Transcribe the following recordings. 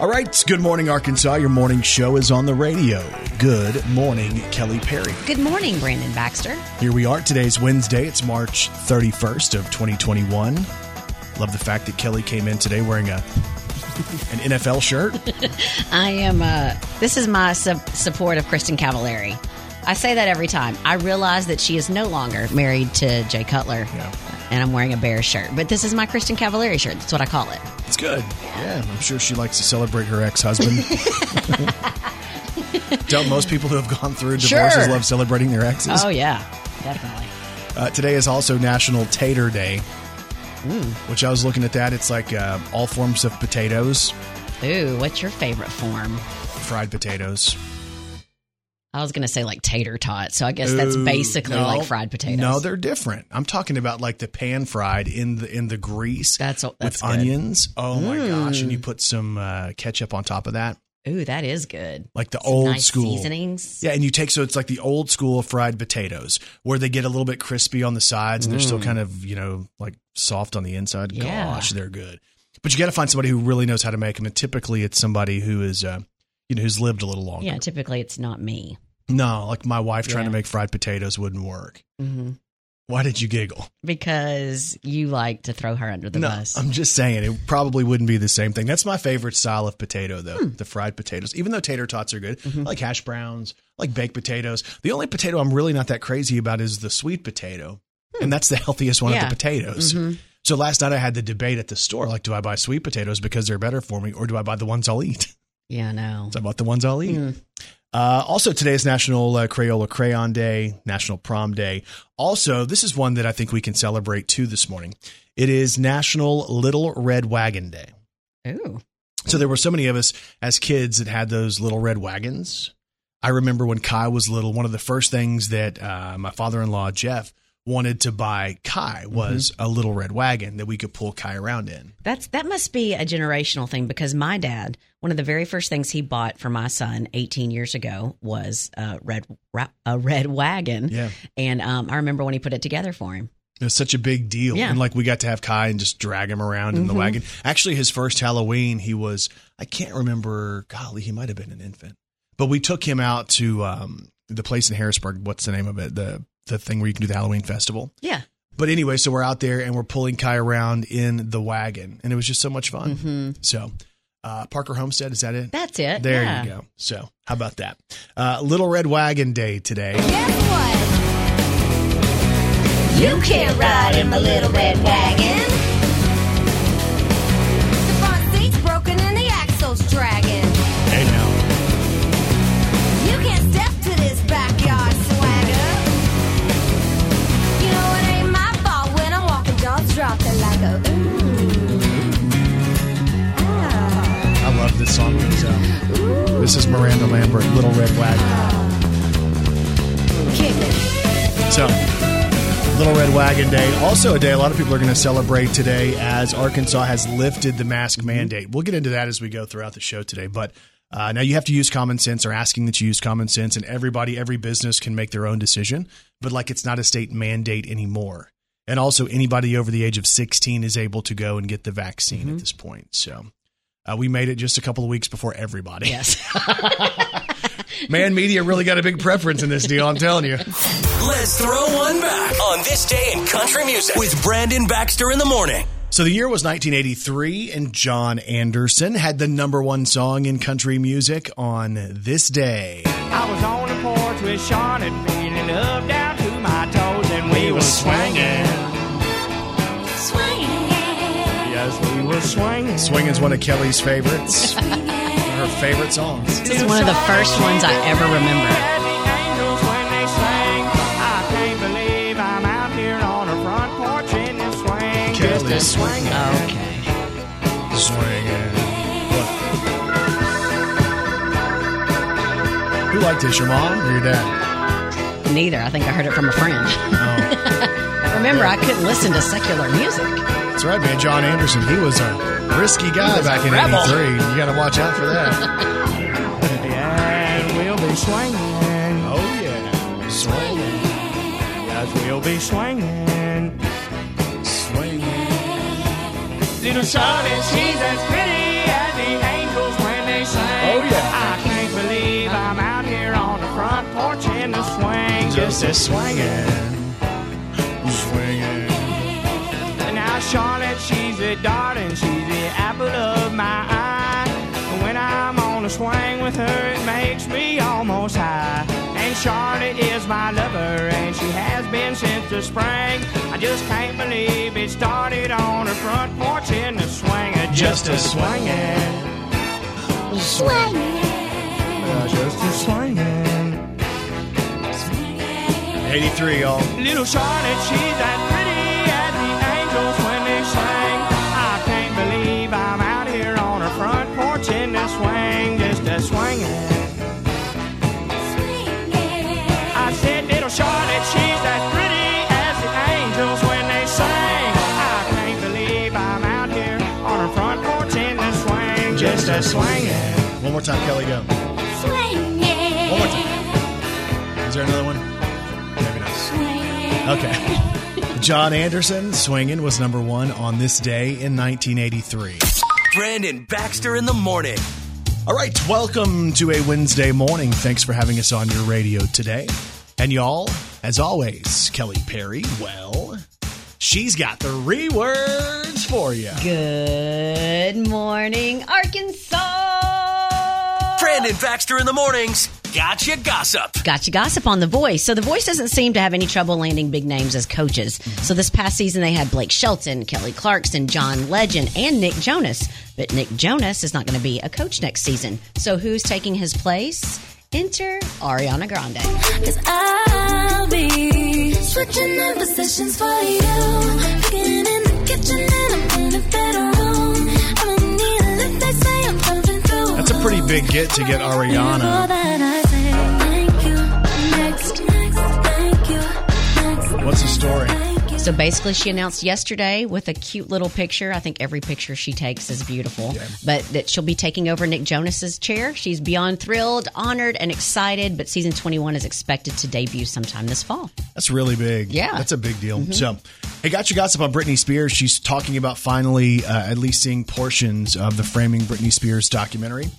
All right. Good morning, Arkansas. Your morning show is on the radio. Good morning, Kelly Perry. Good morning, Brandon Baxter. Here we are. Today's Wednesday. It's March 31st of 2021. Love the fact that Kelly came in today wearing an NFL shirt. I am. This is my support of Kristen Cavallari. I say that every time. I realize that she is no longer married to Jay Cutler, and I'm wearing a Bears shirt. But this is my Kristen Cavallari shirt. That's what I call it. It's good. Yeah, I'm sure she likes to celebrate her ex-husband. Don't most people who have gone through divorces love celebrating their exes? Oh, yeah, definitely. Today is also National Tater Day, which I was looking at that. It's like all forms of potatoes. Ooh, what's your favorite form? Fried potatoes. I was going to say like tater tots, so I guess that's basically like fried potatoes. No, they're different. I'm talking about like the pan fried in the grease that's with good. Onions. Oh, my gosh. And you put some ketchup on top of that. Ooh, that is good. Like the old nice school. Seasonings. Yeah, and you take, so it's like the old school fried potatoes where they get a little bit crispy on the sides and they're still kind of, like soft on the inside. Yeah. Gosh, they're good. But you got to find somebody who really knows how to make them. And typically it's somebody who is... who's lived a little longer. Yeah, typically it's not me. No, like my wife trying to make fried potatoes wouldn't work. Mm-hmm. Why did you giggle? Because you like to throw her under the bus. I'm just saying it probably wouldn't be the same thing. That's my favorite style of potato, though, the fried potatoes, even though tater tots are good. Mm-hmm. I like hash browns, I like baked potatoes. The only potato I'm really not that crazy about is the sweet potato, and that's the healthiest one of the potatoes. Mm-hmm. So last night I had the debate at the store, like, do I buy sweet potatoes because they're better for me, or do I buy the ones I'll eat? Yeah, I know. So about the ones I'll eat. Also, today is National Crayola Crayon Day, National Prom Day. Also, this is one that I think we can celebrate, too, this morning. It is National Little Red Wagon Day. Ooh. So there were so many of us as kids that had those little red wagons. I remember when Kai was little, one of the first things that my father-in-law, Jeff, wanted to buy Kai was a little red wagon that we could pull Kai around in. That must be a generational thing, because my dad, one of the very first things he bought for my son 18 years ago was a red wagon. Yeah, and I remember when he put it together for him. It was such a big deal, and like we got to have Kai and just drag him around in the wagon. Actually, his first Halloween, he was I can't remember. Golly, he might have been an infant, but we took him out to the place in Harrisburg. What's the name of it? The thing where you can do the Halloween festival. Yeah. But anyway, so we're out there and we're pulling Kai around in the wagon, and it was just so much fun. Mm-hmm. So Parker Homestead, is that it? That's it. There you go. So how about that? Little Red Wagon Day today. Guess what? You can't ride in my little red wagon. The front seat's broken and the axle's dragging. Hey now. You can't step to this backyard swagger. I love this song. This is Miranda Lambert, Little Red Wagon. So, Little Red Wagon Day. Also a day a lot of people are going to celebrate today as Arkansas has lifted the mask mandate. We'll get into that as we go throughout the show today, but... now you have to use common sense, or asking that you use common sense, and every business can make their own decision, but like it's not a state mandate anymore. And also anybody over the age of 16 is able to go and get the vaccine at this point. So we made it just a couple of weeks before everybody. Yes. Man, media really got a big preference in this deal, I'm telling you. Let's throw one back on This Day in Country Music with Brandon Baxter in the morning. So the year was 1983, and John Anderson had the number one song in country music on this day. I was on the porch with Sean and feeling up down to my toes, and we were swinging. Swinging. Yes, we were swinging. Swinging's one of Kelly's favorites. Her favorite songs. This is one of the first ones I ever remember. Swinging. Okay. Swinging. What? Who liked this, your mom or your dad? Neither. I think I heard it from a friend. Oh. Remember, I couldn't listen to secular music. That's right, man. John Anderson, he was a risky guy back in '83. You got to watch out for that. And we'll be swinging. Oh, yeah. Swinging. Yes, we'll be swinging. Little shawty, she's as pretty as the angels went. She's a swinging. Now Charlotte, she's a darling. She's the apple of my eye. And when I'm on a swing with her, it makes me almost high. And Charlotte is my lover, and she has been since the spring. I just can't believe it started on her front porch in the swinging. Just a swinging. Swinging. Just a swinging. 83, y'all. Little Charlotte, she's as pretty as the angels when they sang. I can't believe I'm out here on her front porch in the swing, just a swinging. Swinging. I said, little Charlotte, she's as pretty as the angels when they sang. I can't believe I'm out here on her front porch in the swing, just a swinging. One more time, Kelly, go. Swinging. One more time. Is there another one? Okay. John Anderson, Swingin', was number one on this day in 1983. Brandon Baxter in the morning. All right, welcome to a Wednesday morning. Thanks for having us on your radio today. And y'all, as always, Kelly Perry, well, she's got the rewords for you. Good morning, Arkansas. Brandon Baxter in the mornings. Gotcha Gossip. Gotcha Gossip on The Voice. So The Voice doesn't seem to have any trouble landing big names as coaches. So this past season they had Blake Shelton, Kelly Clarkson, John Legend, and Nick Jonas. But Nick Jonas is not going to be a coach next season. So who's taking his place? Enter Ariana Grande. 'Cause I'll be switching up positions for you. Getting in the kitchen and I'm in the bedroom. I don't need a look, they say I'm coming through. That's a pretty big get to get Ariana. What's the story? So basically she announced yesterday with a cute little picture. I think every picture she takes is beautiful. Yeah. But that she'll be taking over Nick Jonas's chair. She's beyond thrilled, honored, and excited. But season 21 is expected to debut sometime this fall. That's really big. Yeah. That's a big deal. Mm-hmm. So, hey, Gotcha Gossip on Britney Spears. She's talking about finally at least seeing portions of the Framing Britney Spears documentary.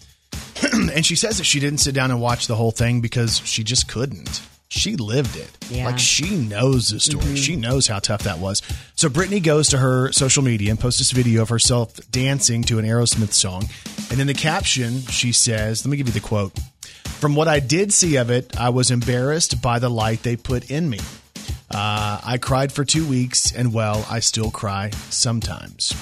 And she says that she didn't sit down and watch the whole thing because she just couldn't. She lived it. Yeah. Like, she knows the story. Mm-hmm. She knows how tough that was. So Britney goes to her social media and posts this video of herself dancing to an Aerosmith song. And in the caption, she says, let me give you the quote. From what I did see of it, I was embarrassed by the light they put in me. I cried for 2 weeks, and, well, I still cry sometimes.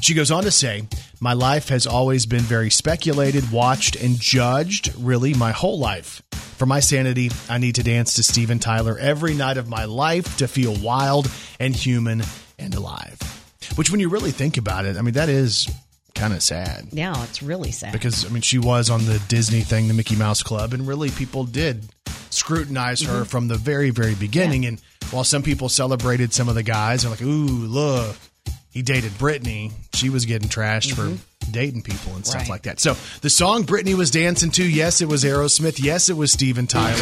She goes on to say, my life has always been very speculated, watched, and judged, really, my whole life. For my sanity, I need to dance to Steven Tyler every night of my life to feel wild and human and alive. Which, when you really think about it, I mean, that is kind of sad. Yeah, it's really sad. Because, I mean, she was on the Disney thing, the Mickey Mouse Club, and really people did scrutinize her from the very, very beginning. Yeah. And while some people celebrated some of the guys, they're like, ooh, look. He dated Britney. She was getting trashed for dating people and stuff like that. So the song Britney was dancing to, yes, it was Aerosmith. Yes, it was Steven Tyler.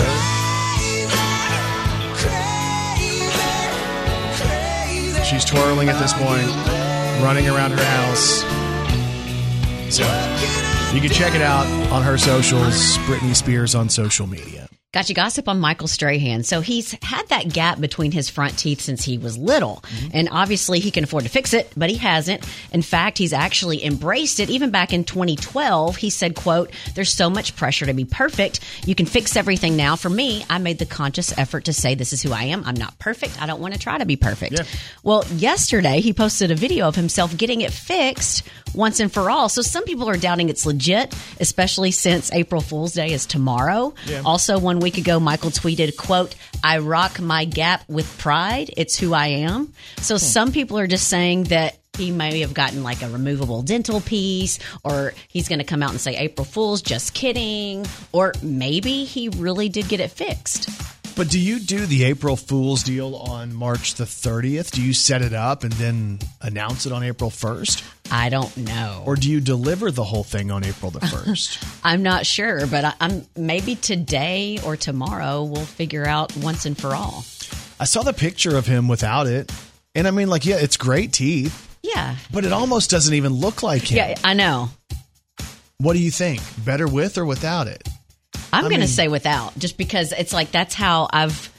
Crazy. She's twirling at this point, running around her house. So you can check it out on her socials, Britney Spears on social media. Gotcha Gossip on Michael Strahan. So he's had that gap between his front teeth since he was little. Mm-hmm. And obviously he can afford to fix it, but he hasn't. In fact, he's actually embraced it. Even back in 2012, he said, quote, there's so much pressure to be perfect. You can fix everything now. For me, I made the conscious effort to say this is who I am. I'm not perfect. I don't want to try to be perfect. Yeah. Well, yesterday he posted a video of himself getting it fixed once and for all. So some people are doubting it's legit, especially since April Fool's Day is tomorrow. Yeah. Also, one week ago, Michael tweeted, quote, I rock my gap with pride. It's who I am. So some people are just saying that he may have gotten like a removable dental piece, or he's going to come out and say, April Fools, just kidding. Or maybe he really did get it fixed. But do you do the April Fool's deal on March the 30th? Do you set it up and then announce it on April 1st? I don't know. Or do you deliver the whole thing on April the 1st? I'm not sure, but I'm maybe today or tomorrow we'll figure out once and for all. I saw the picture of him without it. And I mean, like, yeah, it's great teeth. Yeah. But it almost doesn't even look like him. Yeah, I know. What do you think? Better with or without it? I'm going to say without, just because it's like that's how I've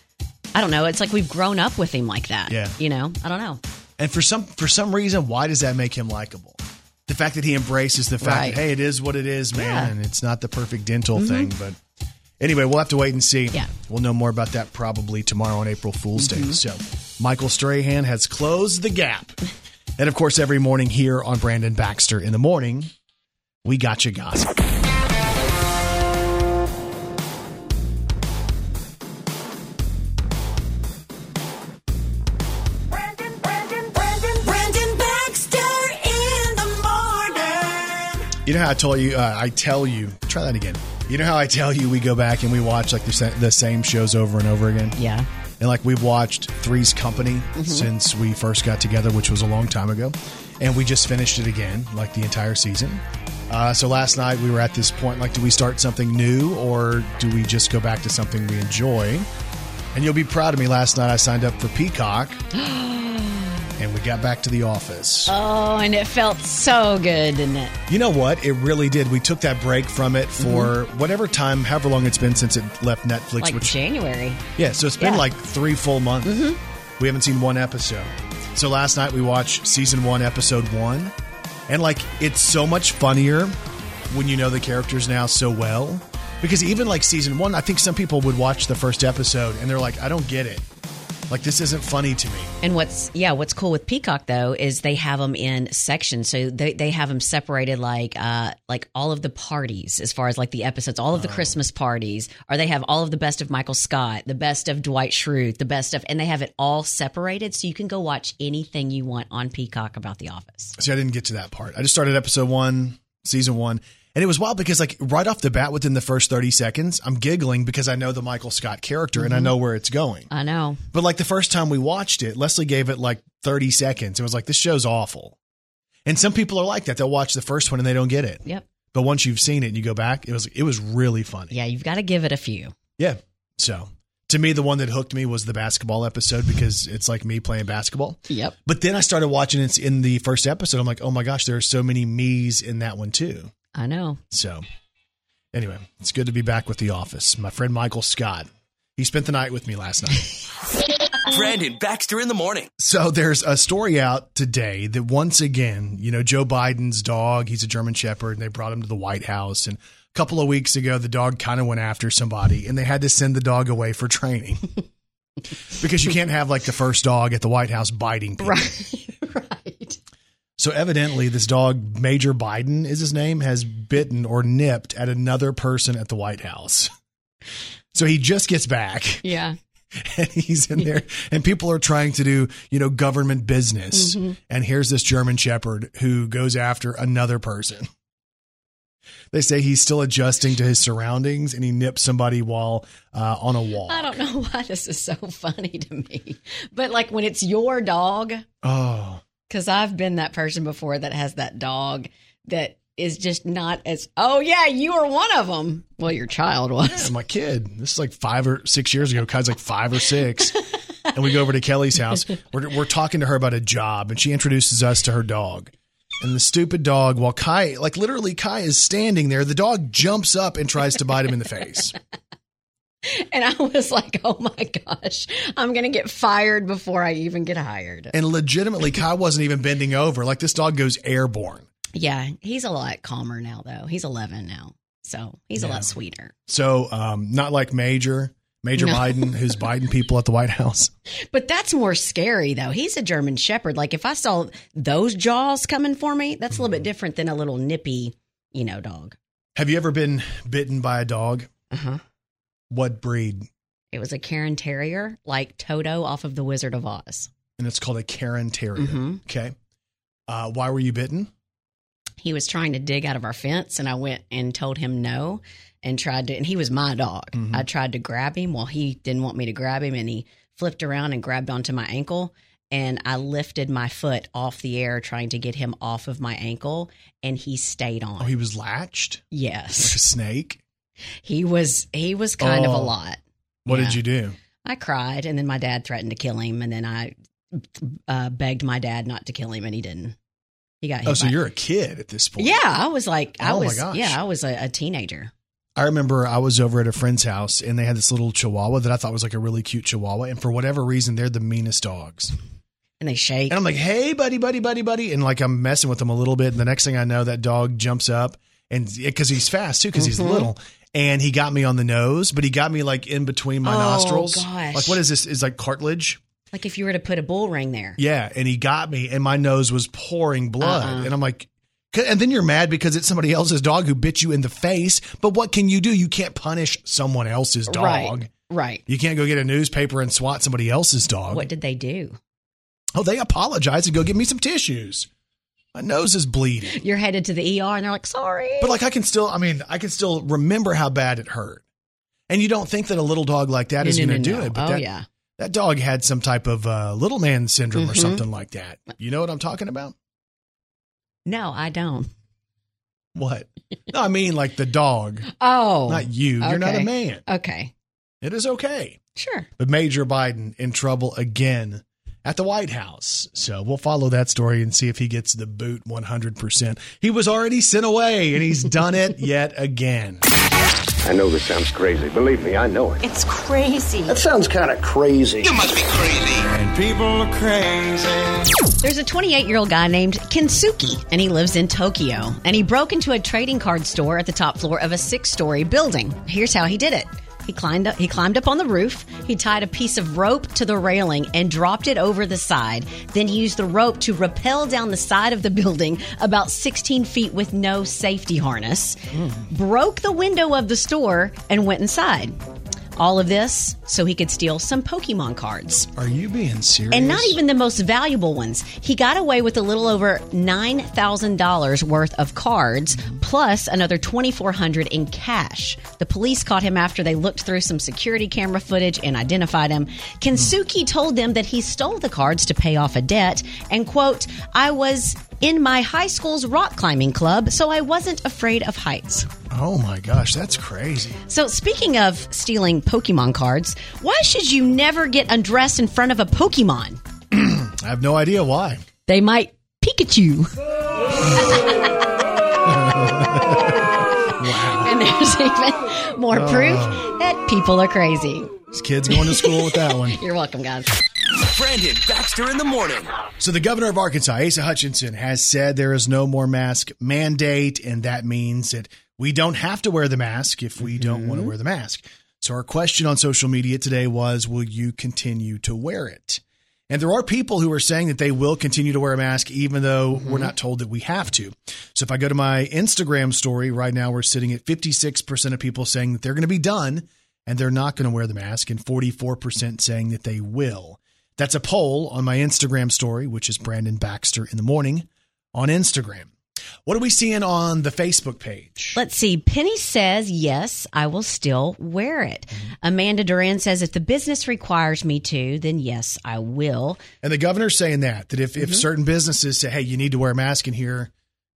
I don't know. It's like we've grown up with him like that. Yeah. You know? I don't know. And for some reason, why does that make him likable? The fact that he embraces the fact that, hey, it is what it is, man. Yeah. And it's not the perfect dental thing. But anyway, we'll have to wait and see. Yeah. We'll know more about that probably tomorrow on April Fool's Day. So Michael Strahan has closed the gap. And, of course, every morning here on Brandon Baxter in the Morning, we got you gossip. Brandon Baxter in the Morning. You know how I tell you, try that again. You know how I tell you we go back and we watch like the same shows over and over again? Yeah. And like we've watched Three's Company since we first got together, which was a long time ago. And we just finished it again, like the entire season. So last night we were at this point, like, do we start something new or do we just go back to something we enjoy? And you'll be proud of me. Last night I signed up for Peacock and we got back to The Office. Oh, and it felt so good, didn't it? You know what? It really did. We took that break from it for whatever time, however long it's been since it left Netflix. Like which, January. Yeah, so it's been like 3 full months. We haven't seen one episode. So last night we watched season 1, episode 1. And like, it's so much funnier when you know the characters now so well. Because even like season 1, I think some people would watch the first episode and they're like, I don't get it. Like, this isn't funny to me. And what's cool with Peacock, though, is they have them in sections. So they have them separated, like all of the parties, as far as like the episodes, all of the Christmas parties, or they have all of the best of Michael Scott, the best of Dwight Schrute, the best of, and they have it all separated. So you can go watch anything you want on Peacock about The Office. See, I didn't get to that part. I just started episode 1, season 1. And it was wild because like right off the bat within the first 30 seconds, I'm giggling because I know the Michael Scott character and I know where it's going. I know. But like the first time we watched it, Leslie gave it like 30 seconds. It was like, this show's awful. And some people are like that. They'll watch the first one and they don't get it. Yep. But once you've seen it and you go back, it was really funny. Yeah. You've got to give it a few. Yeah. So to me, the one that hooked me was the basketball episode because it's like me playing basketball. Yep. But then I started watching it in the first episode. I'm like, oh my gosh, there are so many me's in that one too. I know. So anyway, it's good to be back with The Office. My friend Michael Scott, he spent the night with me last night. Brandon Baxter in the Morning. So there's a story out today that once again, you know, Joe Biden's dog, he's a German Shepherd, and they brought him to the White House. And a couple of weeks ago, the dog kind of went after somebody, and they had to send the dog away for training. Because you can't have like the first dog at the White House biting people. Right. So evidently this dog, Major Biden is his name, has bitten or nipped at another person at the White House. So he just gets back. Yeah. And he's in there and people are trying to do, you know, government business. And here's this German Shepherd who goes after another person. They say he's still adjusting to his surroundings and he nips somebody while on a walk. I don't know why this is so funny to me, but like when it's your dog. Oh. Because I've been that person before that has that dog that is just not as, oh, yeah, you were one of them. Well, your child was. Yeah, my kid. This is like 5 or 6 years ago. Kai's like 5 or 6. And we go over to Kelly's house. We're talking to her about a job, and she introduces us to her dog. And the stupid dog, while Kai, like literally Kai is standing there, the dog jumps up and tries to bite him in the face. And I was like, oh my gosh, I'm going to get fired before I even get hired. And legitimately, Kai wasn't even bending over. Like this dog goes airborne. Yeah. He's a lot calmer now, though. He's 11 now. So he's a lot sweeter. So not like Major Biden, who's biting people at the White House. But that's more scary, though. He's a German Shepherd. Like if I saw those jaws coming for me, that's a little bit different than a little nippy, you know, dog. Have you ever been bitten by a dog? Uh-huh. What breed? It was a Cairn Terrier, like Toto off of The Wizard of Oz. And it's called a Cairn Terrier. Okay. Why were you bitten? He was trying to dig out of our fence, and I went and told him no and tried to – and he was my dog. I tried to grab him. Well, he didn't want me to grab him, and he flipped around and grabbed onto my ankle, and I lifted my foot off the air trying to get him off of my ankle, and he stayed on. Oh, he was latched? Yes. Like a snake? He was kind of a lot. What did you do? I cried, and then my dad threatened to kill him, and then I begged my dad not to kill him, and he didn't. He got hit. Oh, so you're a kid at this point? Yeah, I was like, I was a teenager. I remember I was over at a friend's house and they had this little chihuahua that I thought was like a really cute chihuahua. And for whatever reason, they're the meanest dogs. And they shake. And I'm like, hey, buddy. And like, I'm messing with them a little bit. And the next thing I know, that dog jumps up and because he's fast too, because he's little. And he got me on the nose, but he got me like in between my nostrils. Gosh. Like, what is this? It's like cartilage. Like if you were to put a bull ring there. Yeah. And he got me and my nose was pouring blood. And I'm like, and then you're mad because it's somebody else's dog who bit you in the face. But what can you do? You can't punish someone else's dog. Right. You can't go get a newspaper and swat somebody else's dog. What did they do? Oh, they apologized and go get me some tissues. My nose is bleeding. You're headed to the ER and they're like, sorry. But like, I can still remember how bad it hurt. And you don't think that a little dog like that is going to do it. But that dog had some type of little man syndrome or something like that. You know what I'm talking about? No, I don't. What? No, I mean like the dog. Oh. Not you. Okay. You're not a man. Okay. It is okay. Sure. But Major Biden in trouble again at the White House. So we'll follow that story and see if he gets the boot 100%. He was already sent away and he's done it yet again. I know this sounds crazy. Believe me, I know it. It's crazy. That sounds kind of crazy. You must be crazy. And people are crazy. There's a 28-year-old guy named Kensuke, and he lives in Tokyo. And he broke into a trading card store at the top floor of a 6-story building. Here's how he did it. He climbed up on the roof. He tied a piece of rope to the railing and dropped it over the side. Then he used the rope to rappel down the side of the building about 16 feet with no safety harness, broke the window of the store, and went inside. All of this so he could steal some Pokemon cards. Are you being serious? And not even the most valuable ones. He got away with a little over $9,000 worth of cards, plus another $2,400 in cash. The police caught him after they looked through some security camera footage and identified him. Kensuke told them that he stole the cards to pay off a debt and, quote, I was in my high school's rock climbing club, so I wasn't afraid of heights. Oh my gosh, that's crazy. So speaking of stealing Pokemon cards, why should you never get undressed in front of a Pokemon? I have no idea why. They might Pikachu. Wow. And there's even more proof that people are crazy. This kid's going to school with that one. You're welcome, guys. Brandon Baxter in the morning. So the governor of Arkansas, Asa Hutchinson, has said there is no more mask mandate, and that means that we don't have to wear the mask if we don't want to wear the mask. So our question on social media today was, will you continue to wear it? And there are people who are saying that they will continue to wear a mask, even though we're not told that we have to. So if I go to my Instagram story right now, we're sitting at 56% of people saying that they're going to be done and they're not going to wear the mask, and 44% saying that they will. That's a poll on my Instagram story, which is Brandon Baxter in the morning on Instagram. What are we seeing on the Facebook page? Let's see. Penny says, yes, I will still wear it. Amanda Duran says, if the business requires me to, then yes, I will. And the governor's saying that if certain businesses say, hey, you need to wear a mask in here,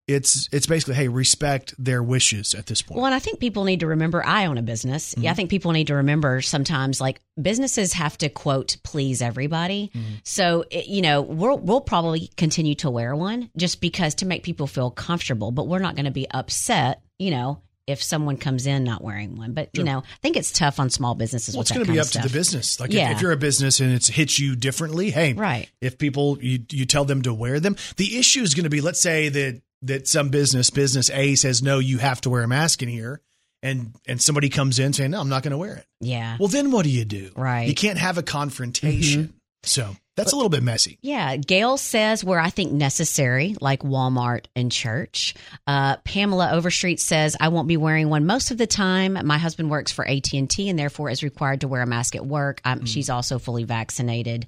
it's basically, hey, respect their wishes at this point. Well, and I think people need to remember, I own a business. Yeah, I think people need to remember sometimes, like, businesses have to, quote, please everybody. So, you know, we'll probably continue to wear one just because to make people feel comfortable. But we're not going to be upset, you know, if someone comes in not wearing one. But, you know, I think it's tough on small businesses. Well, it's going to be up to the business. Like if you're a business and it hits you differently, hey, if people, you tell them to wear them. The issue is going to be, let's say that some business A says, no, you have to wear a mask in here. And somebody comes in saying, no, I'm not going to wear it. Yeah. Well, then what do you do? Right. You can't have a confrontation. So that's a little bit messy. Yeah. Gail says where I think necessary, like Walmart and church. Pamela Overstreet says, I won't be wearing one most of the time. My husband works for AT&T and therefore is required to wear a mask at work. She's also fully vaccinated.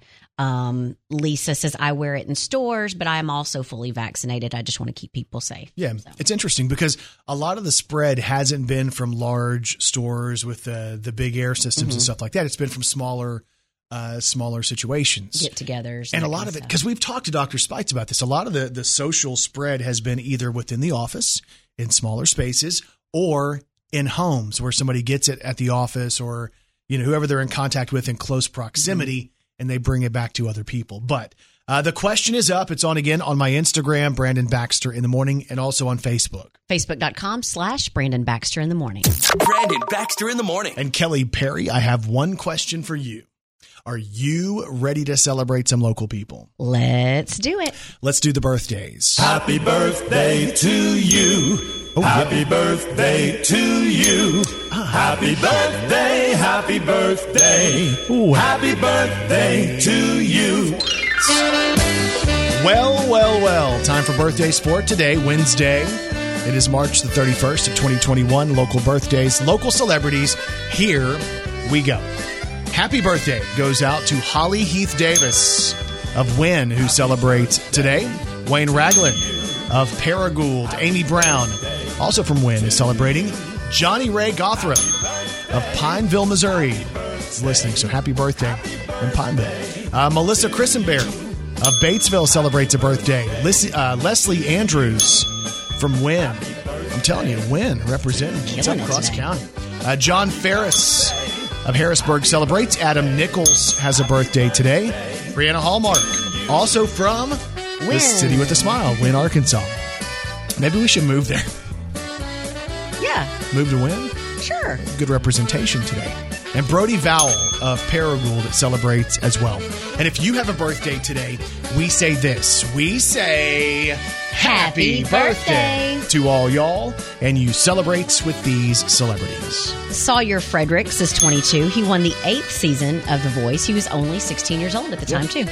Lisa says, I wear it in stores, but I am also fully vaccinated. I just want to keep people safe. Yeah. So. It's interesting because a lot of the spread hasn't been from large stores with the big air systems and stuff like that. It's been from smaller situations. Get-togethers. And a lot of it, because we've talked to Dr. Spites about this, a lot of the social spread has been either within the office in smaller spaces or in homes where somebody gets it at the office or, you know, whoever they're in contact with in close proximity and they bring it back to other people. But The question is up. It's on again on my Instagram, Brandon Baxter in the Morning, and also on Facebook. Facebook.com/Brandon Baxter in the Morning. Brandon Baxter in the Morning. And Kelly Perry, I have one question for you. Are you ready to celebrate some local people? Let's do it. Let's do the birthdays. Happy birthday to you. Oh, happy birthday to you. Happy birthday, happy birthday. Ooh. Happy birthday to you. Well, well, well. Time for birthdays for today, Wednesday. It is March the 31st of 2021. Local birthdays, local celebrities. Here we go. Happy birthday goes out to Holly Heath Davis of Wynn, who celebrates today. Wayne Ragland of Paragould. Amy Brown, also from Wynn, is celebrating. Johnny Ray Gothrop of Pineville, Missouri, is listening. So happy birthday in Pineville. Melissa Christenberry of Batesville celebrates a birthday. Leslie Andrews from Wynn. I'm telling you, Wynn representing. It's across county. John Ferris of Harrisburg celebrates. Adam Nichols has a birthday today. Brianna Hallmark, also from the city with a smile, Wynn, Arkansas. Maybe we should move there. Yeah. Move to Wynn? Sure. Good representation today. And Brody Vowell of Paragould celebrates as well. And if you have a birthday today, we say this. We say happy birthday to all y'all, and you celebrate with these celebrities. Sawyer Fredericks is 22. He won the 8th season of The Voice. He was only 16 years old at the time, too.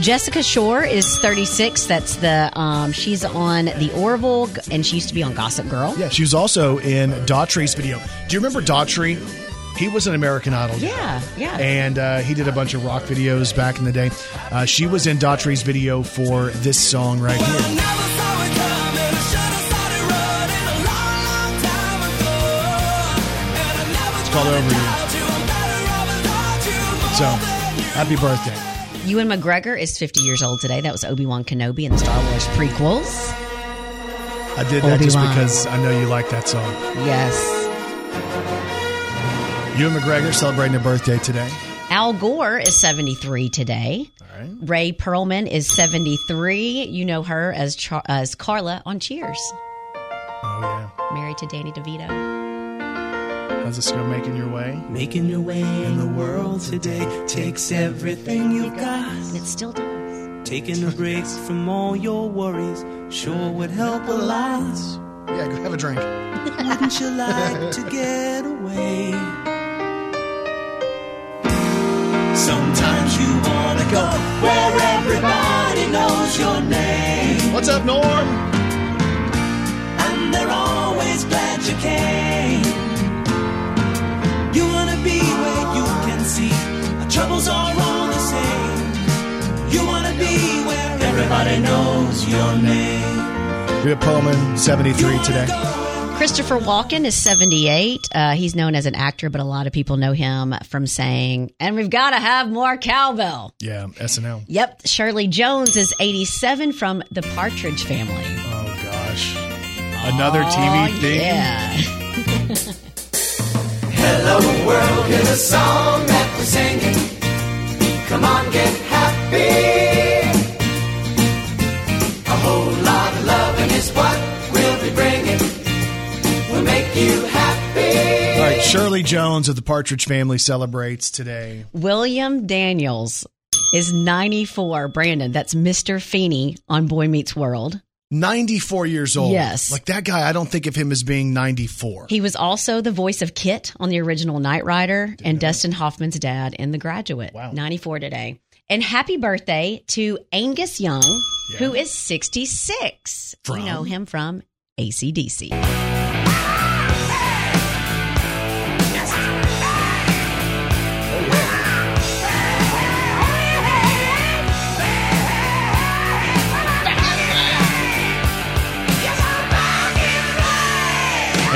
Jessica Shore is 36. That's the she's on The Orville, and she used to be on Gossip Girl. Yeah, she was also in Daughtry's video. Do you remember Daughtry? He was an American Idol guy. Yeah, yeah. And he did a bunch of rock videos back in the day. She was in Daughtry's video for this song right here. It's called Over You. So, happy birthday. Ewan McGregor is 50 years old today. That was Obi-Wan Kenobi in the Star Wars prequels. I did that just because I know you like that song. Yes. Ewan McGregor celebrating a birthday today. Al Gore is 73 today. All right. Ray Perlman is 73. You know her as Carla on Cheers. Oh, yeah. Married to Danny DeVito. How's this go? Making your way? Making your way in the world today takes everything you've got. And it still does. Taking a break from all your worries sure would help a lot. Yeah, go have a drink. Wouldn't you like to get away? Sometimes you want to go where everybody knows your name. What's up, Norm? And they're always glad you came. You want to be where you can see our troubles are all the same. You want to be where everybody knows your name. Rip Pullman, 73 today. Christopher Walken is 78. He's known as an actor, but a lot of people know him from saying, and we've got to have more cowbell. Yeah, SNL. Yep. Shirley Jones is 87 from The Partridge Family. Oh, gosh. Another TV thing? Yeah. Hello, world, here's a song that we're singing. Come on, get happy. A whole lot of loving is what we'll be bringing. Make you happy. All right, Shirley Jones of The Partridge Family celebrates today. William Daniels is 94. Brandon, that's Mr. Feeney on Boy Meets World. 94 years old. Yes. Like that guy, I don't think of him as being 94. He was also the voice of Kit on the original Knight Rider and Dustin Hoffman's dad in The Graduate. Wow. 94 today. And happy birthday to Angus Young, who is 66. You know him from AC/DC.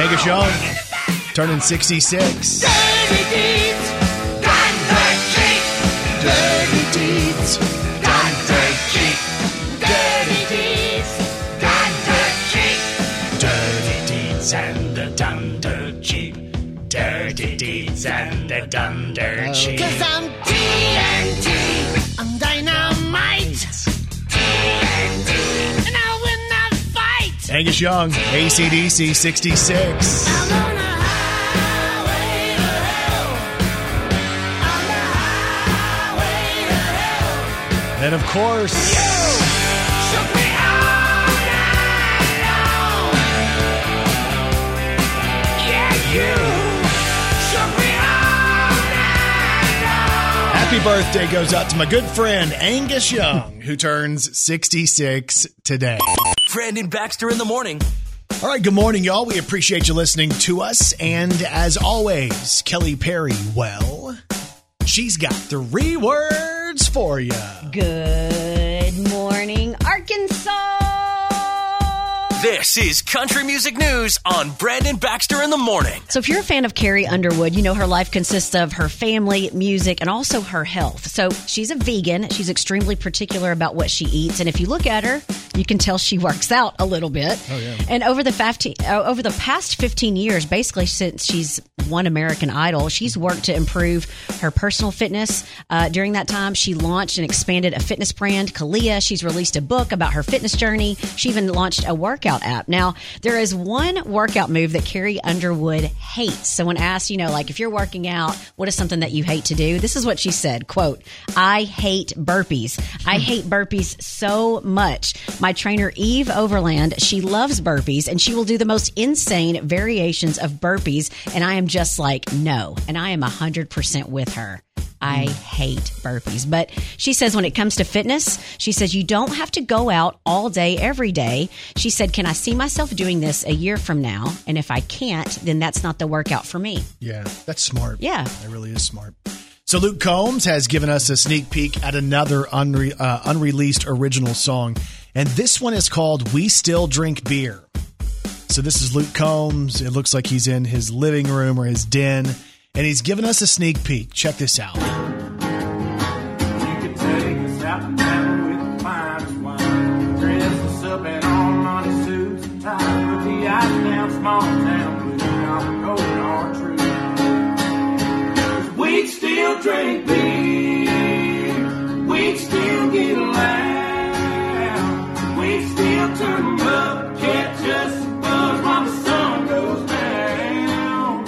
Angus Young, turning 66. Dirty deeds, done dirt cheap. Dirty deeds, done dirt cheap. Dirty deeds, done dirt cheap. Dirty deeds and the done dirt cheap. Dirty deeds and the done dirt cheap. 'Cause I'm TNT, I'm dynamite. Angus Young, AC/DC 66. I'm on a highway to hell. On the highway to hell. And of course, you took me all night long. Yeah, you took me all night long. Happy birthday goes out to my good friend Angus Young, who turns 66 today. Brandon Baxter in the morning. All right, good morning, y'all. We appreciate you listening to us. And as always, Kelly Perry, well, she's got three words for you. Good morning, Arkansas. This is Country Music News on Brandon Baxter in the morning. So if you're a fan of Carrie Underwood, you know her life consists of her family, music, and also her health. So she's a vegan. She's extremely particular about what she eats. And if you look at her, you can tell she works out a little bit. Oh, yeah. And over the past 15 years, basically since she's won American Idol, she's worked to improve her personal fitness. During that time, she launched and expanded a fitness brand, Kalia. She's released a book about her fitness journey. She even launched a workout app. Now, there is one workout move that Carrie Underwood hates. So when asked, if you're working out, what is something that you hate to do? This is what she said, quote, "I hate burpees. I hate burpees so much. My trainer, Eve Overland, she loves burpees, and she will do the most insane variations of burpees, and I am just like, no, and I am 100% with her. I hate burpees." But she says when it comes to fitness, she says you don't have to go out all day, every day. She said, "Can I see myself doing this a year from now? And if I can't, then that's not the workout for me." Yeah, that's smart. Yeah. That really is smart. So Luke Combs has given us a sneak peek at another unreleased original song. And this one is called "We Still Drink Beer." So this is Luke Combs. It looks like he's in his living room or his den, and he's given us a sneak peek. Check this out. "You could take us out and down with fine wine, dress us up in all money suits and ties, with the eyes down, small town blues, not gold nor true. 'Cause we'd still drink beer, we'd still get loud. We still turn up, catch us buzz while the sun goes down.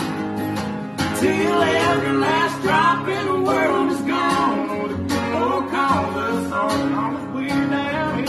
Till every last drop in the world is gone, the good Lord calls us on, long as we're down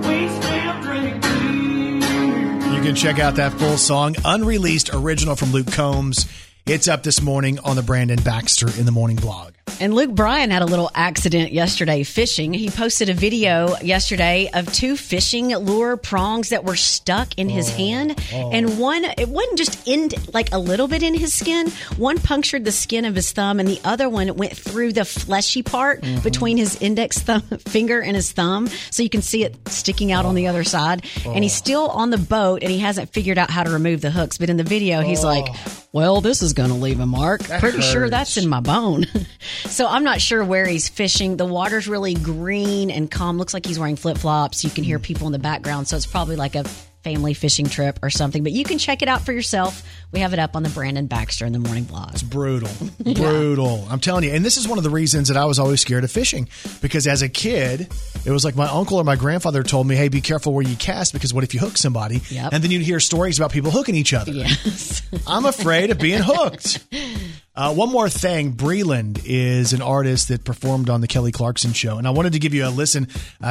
here. We still drink beer." You can check out that full song, unreleased original from Luke Combs. It's up this morning on the Brandon Baxter in the Morning blog. And Luke Bryan had a little accident yesterday fishing. He posted a video yesterday of two fishing lure prongs that were stuck in his hand. And one, it wasn't just in like a little bit in his skin. One punctured the skin of his thumb and the other one went through the fleshy part between his index finger and his thumb. So you can see it sticking out on the other side. And he's still on the boat and he hasn't figured out how to remove the hooks. But in the video, he's like, "Well, this is going to leave a mark. Pretty sure that's in my bone." So I'm not sure where he's fishing. The water's really green and calm. Looks like he's wearing flip-flops. You can hear people in the background. So it's probably like a family fishing trip or something. But you can check it out for yourself. We have it up on the Brandon Baxter in the Morning blog. It's brutal. Brutal. I'm telling you. And this is one of the reasons that I was always scared of fishing. Because as a kid, it was like my uncle or my grandfather told me, "Hey, be careful where you cast because what if you hook somebody?" Yep. And then you'd hear stories about people hooking each other. Yes. I'm afraid of being hooked. One more thing. Breland is an artist that performed on the Kelly Clarkson Show. And I wanted to give you a listen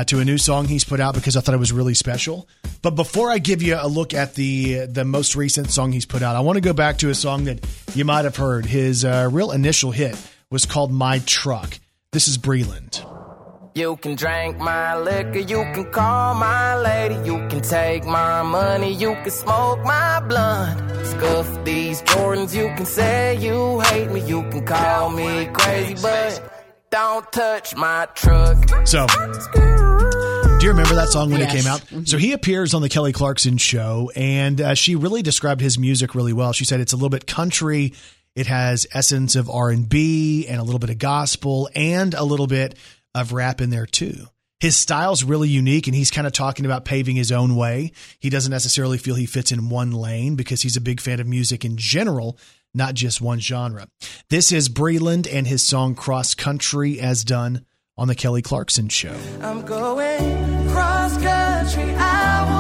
to a new song he's put out because I thought it was really special. But before I give you a look at the most recent song he's put out, I want to go back to a song that you might have heard. His real initial hit was called "My Truck." This is Breland. "You can drink my liquor, you can call my lady, you can take my money, you can smoke my blunt. Scuff these Jordans, you can say you hate me, you can call me crazy, but don't touch my truck." So, do you remember that song when it came out? Mm-hmm. So he appears on the Kelly Clarkson Show, and she really described his music really well. She said it's a little bit country. It has essence of R&B and a little bit of gospel and a little bit of rap in there too. His style's really unique, and he's kind of talking about paving his own way. He doesn't necessarily feel he fits in one lane because he's a big fan of music in general, not just one genre. This is Breland and his song "Cross Country" as done on the Kelly Clarkson Show. "I'm going cross country. I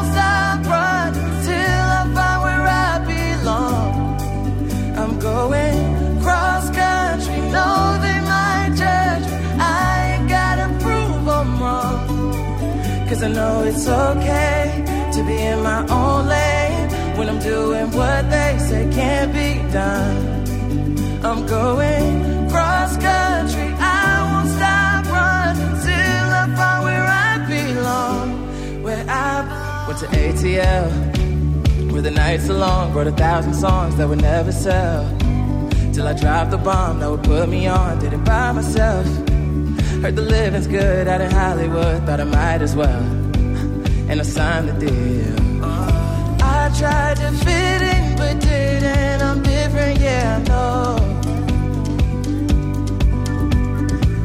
going cross country. No, they might judge me. I ain't gotta prove I'm wrong, 'cause I know it's okay to be in my own lane when I'm doing what they say can't be done. I'm going cross country. I won't stop running till I find where I belong, where I belong. Went to ATL where the nights are long, wrote 1,000 songs that would never sell. Till I dropped the bomb that would put me on, did it by myself. Heard the living's good out in Hollywood, thought I might as well. And I signed the deal. I tried to fit in, but didn't. I'm different, yeah, I know.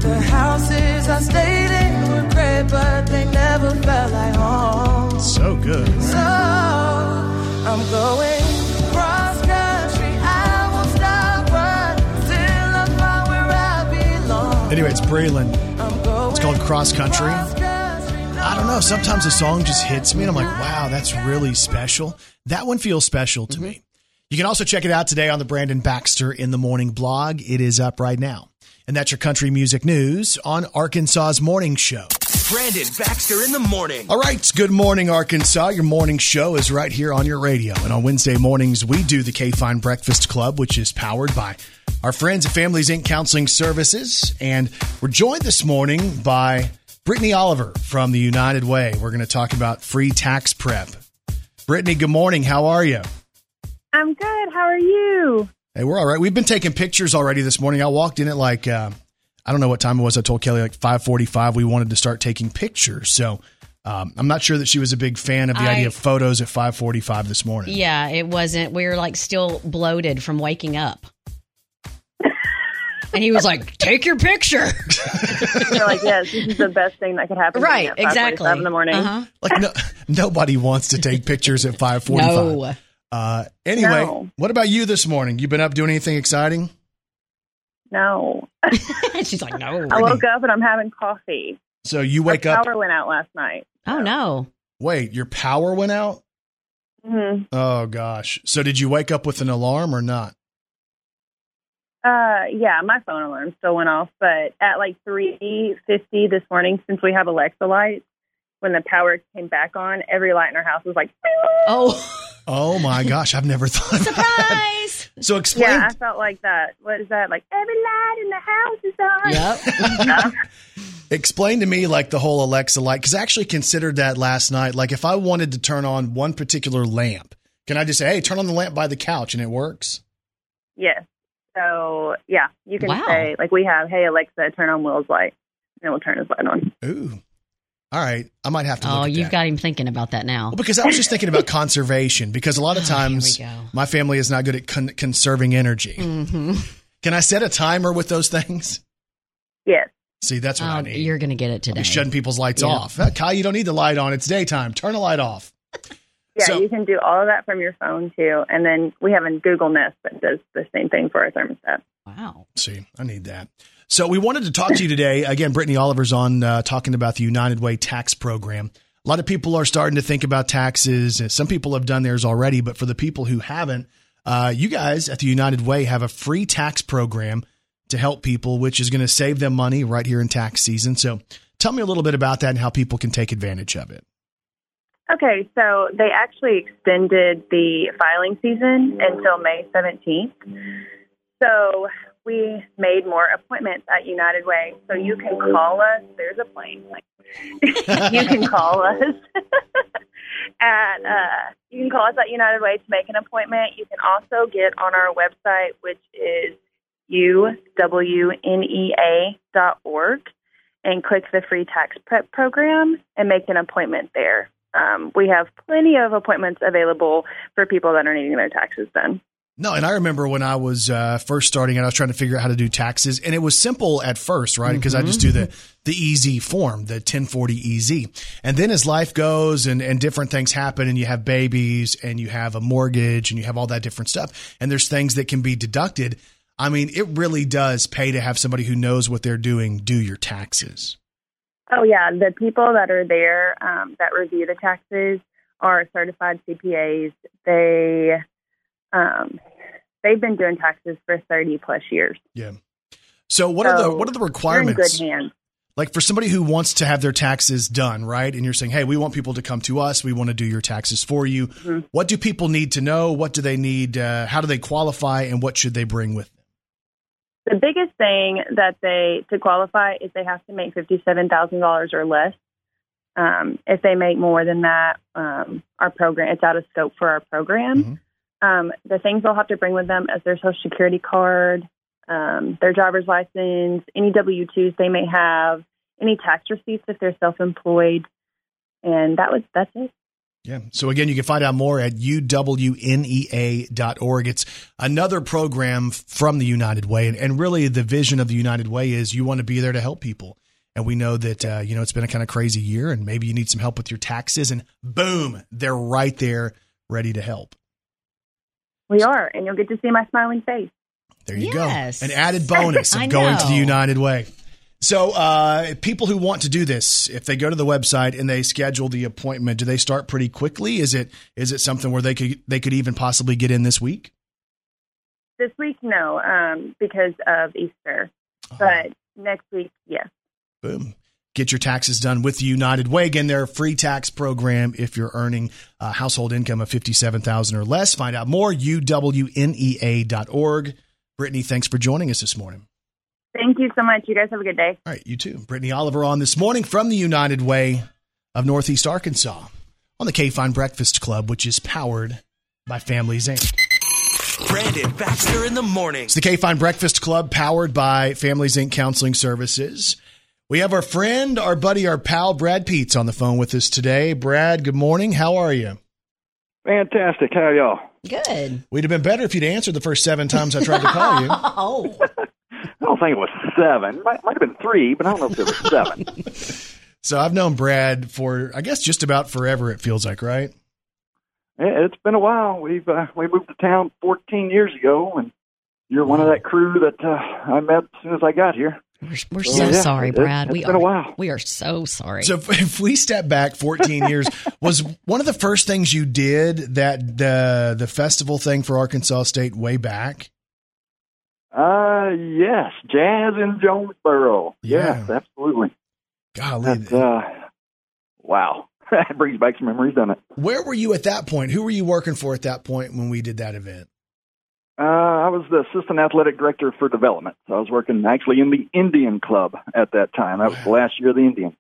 The houses I stayed in were great, but they never felt like home. So good. So I'm going cross country. I won't stop running till I find where I belong. Anyway, it's Breland. It's called Cross Country. I don't know. Sometimes a song just hits me and I'm like, wow, that's really special. That one feels special to me. You can also check it out today on the Brandon Baxter in the Morning blog. It is up right now. And that's your country music news on Arkansas's Morning Show. Brandon Baxter in the Morning. All right. Good morning, Arkansas. Your morning show is right here on your radio. And on Wednesday mornings, we do the K-Fine Breakfast Club, which is powered by our friends at Families Inc. Counseling Services. And we're joined this morning by Brittany Oliver from the United Way. We're going to talk about free tax prep. Brittany, good morning. How are you? I'm good. How are you? Hey, we're all right. We've been taking pictures already this morning. I walked in at like... I don't know what time it was. I told Kelly like 5:45 we wanted to start taking pictures. So I'm not sure that she was a big fan of the idea of photos at 5:45 this morning. Yeah, it wasn't. We were like still bloated from waking up. And he was like, take your picture. You're like, yes, this is the best thing that could happen. Right, exactly. 5:45 in the morning. Uh-huh. Like nobody wants to take pictures at 5:45. No. Anyway, no. What about you this morning? You been up doing anything exciting? No. She's like, no. I woke up and I'm having coffee. So you wake up. My power went out last night. So. Oh, no. Wait, your power went out? Mm-hmm. Oh, gosh. So did you wake up with an alarm or not? Yeah, my phone alarm still went off. But at like 3:50 this morning, since we have Alexa lights, when the power came back on, every light in our house was like, oh. Oh my gosh, I've never thought about that. Surprise! So explain. Yeah, I felt like that. What is that? Like, every light in the house is on. Yep. Explain to me like the whole Alexa light, because I actually considered that last night. Like if I wanted to turn on one particular lamp, can I just say, hey, turn on the lamp by the couch and it works? Yes. So yeah, you can say like we have, hey, Alexa, turn on Will's light and it will turn his light on. Ooh. All right. I might have to look at that. Oh, you've got him thinking about that now. Well, because I was just thinking about conservation, because a lot of times my family is not good at conserving energy. Mm-hmm. Can I set a timer with those things? Yes. See, that's what I need. You're going to get it today. I'll be shutting people's lights off. Kai, you don't need the light on. It's daytime. Turn the light off. Yeah, so, you can do all of that from your phone, too. And then we have a Google Nest that does the same thing for our thermostat. Wow. See, I need that. So we wanted to talk to you today. Again, Brittany Oliver's on talking about the United Way tax program. A lot of people are starting to think about taxes. Some people have done theirs already, but for the people who haven't, you guys at the United Way have a free tax program to help people, which is going to save them money right here in tax season. So tell me a little bit about that and how people can take advantage of it. Okay, so they actually extended the filing season until May 17th. So we made more appointments at United Way, so you can call us. There's a plane. You can call us at United Way to make an appointment. You can also get on our website, which is uwnea.org, and click the free tax prep program and make an appointment there. We have plenty of appointments available for people that are needing their taxes done. No, and I remember when I was first starting and I was trying to figure out how to do taxes, and it was simple at first, right? Because I just do the easy form, the 1040 EZ. And then as life goes and different things happen, and you have babies and you have a mortgage and you have all that different stuff, and there's things that can be deducted. I mean, it really does pay to have somebody who knows what they're doing do your taxes. Oh, yeah. The people that are there that review the taxes are certified CPAs. They they've been doing taxes for 30 plus years. Yeah. So what are the requirements? You're in good hands. Like for somebody who wants to have their taxes done, right? And you're saying, hey, we want people to come to us. We want to do your taxes for you. Mm-hmm. What do people need to know? What do they need? How do they qualify? And what should they bring with them? The biggest thing to qualify is they have to make $57,000 or less. If they make more than that, it's out of scope for our program. Mm-hmm. The things they'll have to bring with them is their Social Security card, their driver's license, any W-2s they may have, any tax receipts if they're self-employed. And that's it. Yeah. So again, you can find out more at uwnea.org. It's another program from the United Way. And really the vision of the United Way is you want to be there to help people. And we know that, it's been a kind of crazy year and maybe you need some help with your taxes and boom, they're right there ready to help. We are. And you'll get to see my smiling face. There you go. An added bonus of going to the United Way. So people who want to do this, if they go to the website and they schedule the appointment, do they start pretty quickly? Is it something where they could even possibly get in this week? This week, no, because of Easter. Oh. But next week, yes. Boom. Get your taxes done with the United Way. Again, they're a free tax program if you're earning a household income of $57,000 or less. Find out more, uwnea.org. Brittany, thanks for joining us this morning. Thank you so much. You guys have a good day. All right, you too. Brittany Oliver on this morning from the United Way of Northeast Arkansas on the K-Fine Breakfast Club, which is powered by Families Inc. Brandon Baxter in the morning. It's the K-Fine Breakfast Club powered by Families Inc. Counseling Services. We have our friend, our buddy, our pal, Brad Peets on the phone with us today. Brad, good morning. How are you? Fantastic. How are y'all? Good. We'd have been better if you'd answered the first 7 times I tried to call you. Oh. I don't think it was 7. It might have been 3, but I don't know if there was 7. So I've known Brad for, I guess, just about forever, it feels like, right? Yeah, it's been a while. We moved to town 14 years ago, and you're one of that crew that I met as soon as I got here. We're so sorry, Brad. It's been a while. We are so sorry. So if we step back 14 years, was one of the first things you did that the festival thing for Arkansas State way back? Yes. Jazz in Jonesboro. Yeah. Yes, absolutely. Golly. Wow. That brings back some memories, doesn't it? Where were you at that point? Who were you working for at that point when we did that event? I was the assistant athletic director for development. So I was working actually in the Indian Club at that time. That was the last year of the Indian.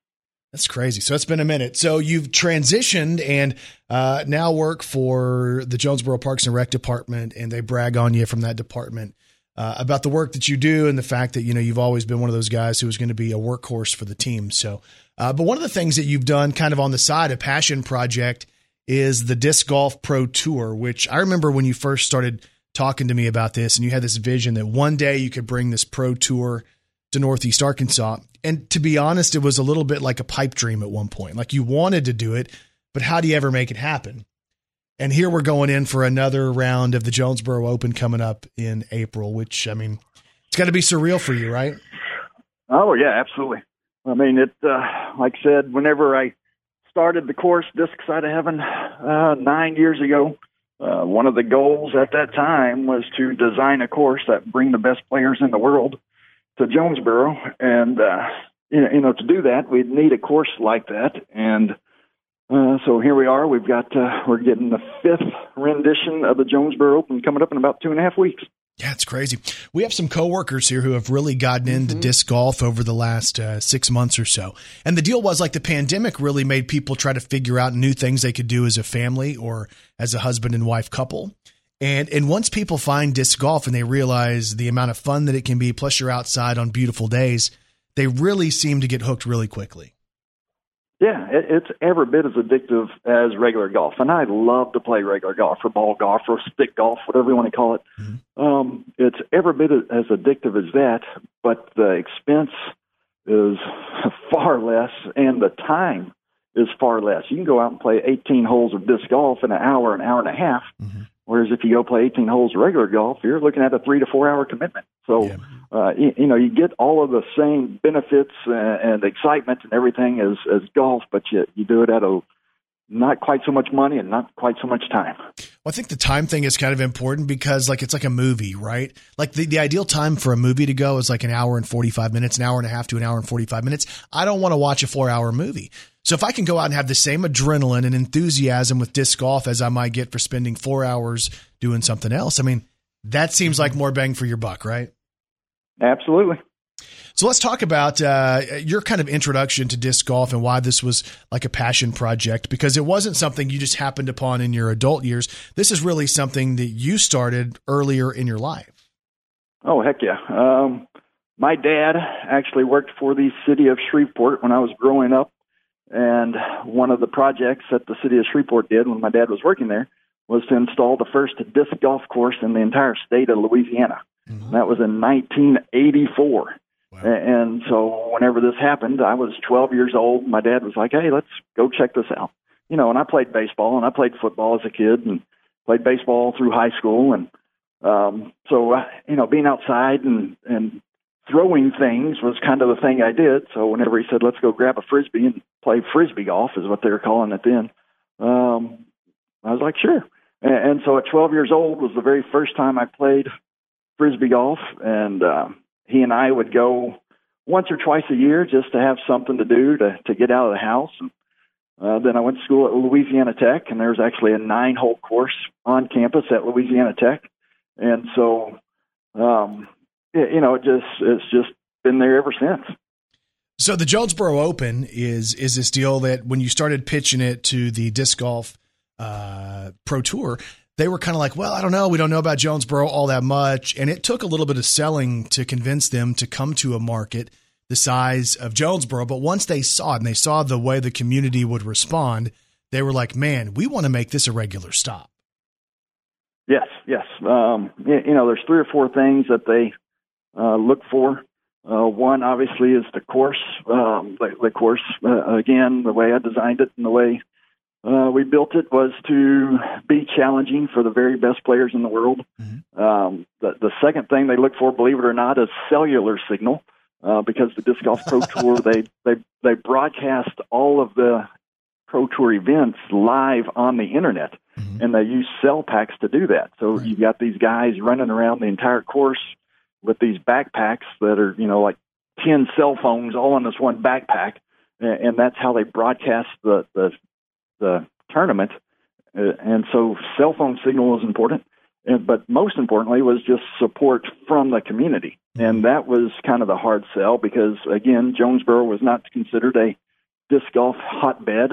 That's crazy. So it's been a minute. So you've transitioned and now work for the Jonesboro Parks and Rec Department, and they brag on you from that department about the work that you do and the fact that, you've always been one of those guys who was going to be a workhorse for the team. So, but one of the things that you've done kind of on the side, a passion project, is the Disc Golf Pro Tour, which I remember when you first started talking to me about this and you had this vision that one day you could bring this pro tour to Northeast Arkansas. And to be honest, it was a little bit like a pipe dream at one point, like you wanted to do it, but how do you ever make it happen? And here we're going in for another round of the Jonesboro Open coming up in April, which, I mean, it's got to be surreal for you, right? Oh yeah, absolutely. I mean, it, like I said, whenever I started the course, Disc Side of Heaven, 9 years ago, one of the goals at that time was to design a course that bring the best players in the world to Jonesboro. And, to do that, we'd need a course like that. And so here we are. We've got, we're getting the 5th rendition of the Jonesboro Open coming up in about 2.5 weeks. Yeah, it's crazy. We have some coworkers here who have really gotten into disc golf over the last 6 months or so. And the deal was like the pandemic really made people try to figure out new things they could do as a family or as a husband and wife couple. And once people find disc golf and they realize the amount of fun that it can be, plus you're outside on beautiful days, they really seem to get hooked really quickly. Yeah, it's every bit as addictive as regular golf. And I love to play regular golf or ball golf or stick golf, whatever you want to call it. Mm-hmm. It's every bit as addictive as that, but the expense is far less and the time is far less. You can go out and play 18 holes of disc golf in an hour and a half. Mm-hmm. Whereas if you go play 18 holes of regular golf, you're looking at a 3 to 4 hour commitment. So, yeah. You get all of the same benefits and excitement and everything as golf, but you do it at a not quite so much money and not quite so much time. Well, I think the time thing is kind of important because like, it's like a movie, right? Like the ideal time for a movie to go is like an hour and 45 minutes, an hour and a half to an hour and 45 minutes. I don't want to watch a 4-hour movie. So if I can go out and have the same adrenaline and enthusiasm with disc golf as I might get for spending 4 hours doing something else, I mean, that seems like more bang for your buck, right? Absolutely. So let's talk about your kind of introduction to disc golf and why this was like a passion project, because it wasn't something you just happened upon in your adult years. This is really something that you started earlier in your life. Oh, heck yeah. My dad actually worked for the city of Shreveport when I was growing up. And one of the projects that the city of Shreveport did when my dad was working there was to install the first disc golf course in the entire state of Louisiana. Mm-hmm. That was in 1984. Wow. And so whenever this happened, I was 12 years old. My dad was like, hey, let's go check this out. You know, and I played baseball and I played football as a kid and played baseball through high school. And so being outside and throwing things was kind of the thing I did. So whenever he said, let's go grab a Frisbee and play Frisbee golf is what they were calling it then. I was like, sure. And so at 12 years old was the very first time I played Frisbee golf. And, he and I would go once or twice a year just to have something to do to get out of the house. And, then I went to school at Louisiana Tech, and there was actually a 9-hole course on campus at Louisiana Tech. And so, it's just been there ever since. So the Jonesboro Open is this deal that when you started pitching it to the disc golf pro tour, they were kind of like, well, I don't know. We don't know about Jonesboro all that much. And it took a little bit of selling to convince them to come to a market the size of Jonesboro. But once they saw it and they saw the way the community would respond, they were like, man, we want to make this a regular stop. Yes, yes. There's 3 or 4 things that they look for. One, obviously, is the course. Again, the way I designed it and the way we built it was to be challenging for the very best players in the world. Mm-hmm. The second thing they look for, believe it or not, is cellular signal, because the Disc Golf Pro Tour, they broadcast all of the Pro Tour events live on the internet, mm-hmm. and they use cell packs to do that. So right. You've got these guys running around the entire course with these backpacks that are, like 10 cell phones all in this one backpack, and that's how they broadcast the tournament. And so cell phone signal is important, but most importantly was just support from the community. And that was kind of the hard sell because, again, Jonesboro was not considered a disc golf hotbed.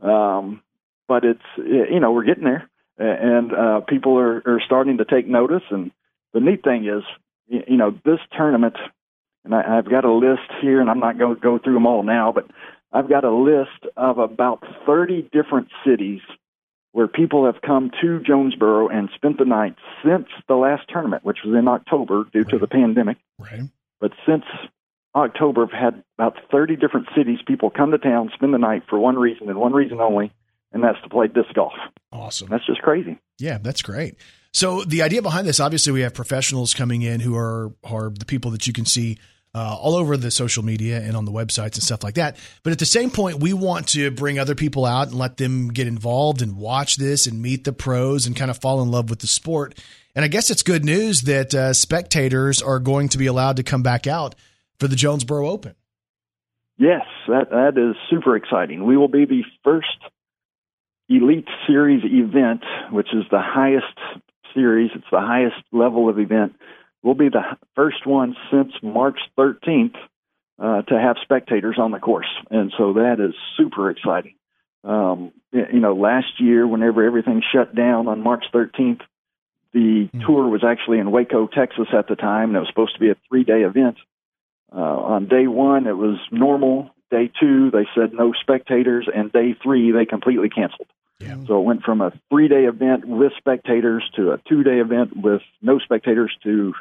But it's, we're getting there, and people are starting to take notice. And the neat thing is, this tournament, and I've got a list here, and I'm not going to go through them all now, but I've got a list of about 30 different cities where people have come to Jonesboro and spent the night since the last tournament, which was in October due right. to the pandemic. Right. But since October, I've had about 30 different cities. People come to town, spend the night for one reason and one reason only, and that's to play disc golf. Awesome. That's just crazy. Yeah, that's great. So the idea behind this, obviously, we have professionals coming in who are the people that you can see all over the social media and on the websites and stuff like that. But at the same point, we want to bring other people out and let them get involved and watch this and meet the pros and kind of fall in love with the sport. And I guess it's good news that spectators are going to be allowed to come back out for the Jonesboro Open. Yes, that is super exciting. We will be the first Elite Series event, which is the highest series. It's the highest level of event. We'll be the first one since March 13th to have spectators on the course. And so that is super exciting. Last year, whenever everything shut down on March 13th, the mm-hmm. tour was actually in Waco, Texas at the time, and it was supposed to be a 3-day event. On day 1, it was normal. Day 2, they said no spectators. And day 3, they completely canceled. Yeah. So it went from a 3-day event with spectators to a 2-day event with no spectators to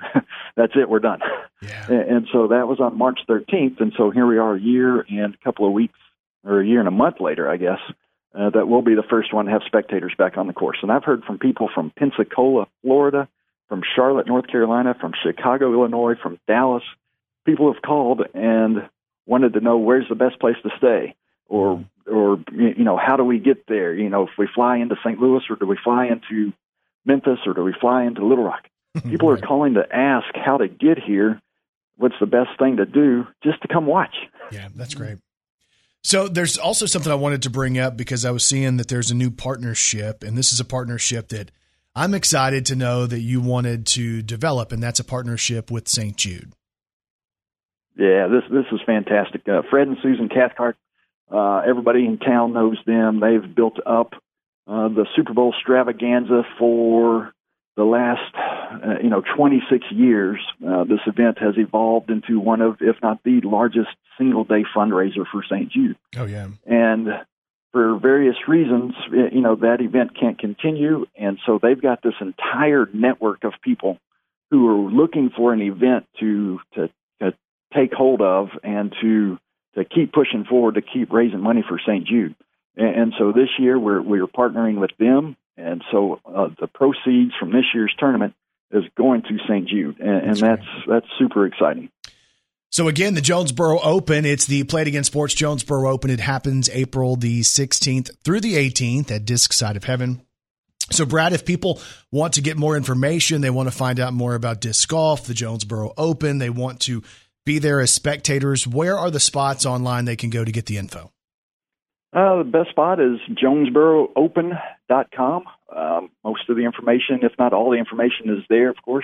that's it, we're done. Yeah. And so that was on March 13th. And so here we are a year and a month later, I guess, that we'll be the first one to have spectators back on the course. And I've heard from people from Pensacola, Florida, from Charlotte, North Carolina, from Chicago, Illinois, from Dallas. People have called and wanted to know where's the best place to stay. or you know, how do we get there? You know, if we fly into St. Louis, or do we fly into Memphis, or do we fly into Little Rock? People are calling to ask how to get here. What's the best thing to do? Just to come watch. Yeah, that's great. So there's also something I wanted to bring up, because I was seeing that there's a new partnership, and this is a partnership that I'm excited to know that you wanted to develop, and that's a partnership with St. Jude. Yeah, this is fantastic. Fred and Susan Cathcart, everybody in town knows them. They've built up the Super Bowl extravaganza for the last, 26 years. This event has evolved into one of, if not the largest single-day fundraiser for St. Jude. Oh, yeah. And for various reasons, you know, that event can't continue, and so they've got this entire network of people who are looking for an event to take hold of and to keep pushing forward, to keep raising money for St. Jude. And so this year we're partnering with them. And so the proceeds from this year's tournament is going to St. Jude, and that's super exciting. So again, the Jonesboro Open, it's the Played Again Sports Jonesboro Open. It happens April the 16th through the 18th at Disc Side of Heaven. So Brad, if people want to get more information, they want to find out more about disc golf, the Jonesboro Open, they want to be there as spectators, where are the spots online they can go to get the info? The best spot is jonesboroopen.com. Most of the information, if not all the information, is there, of course.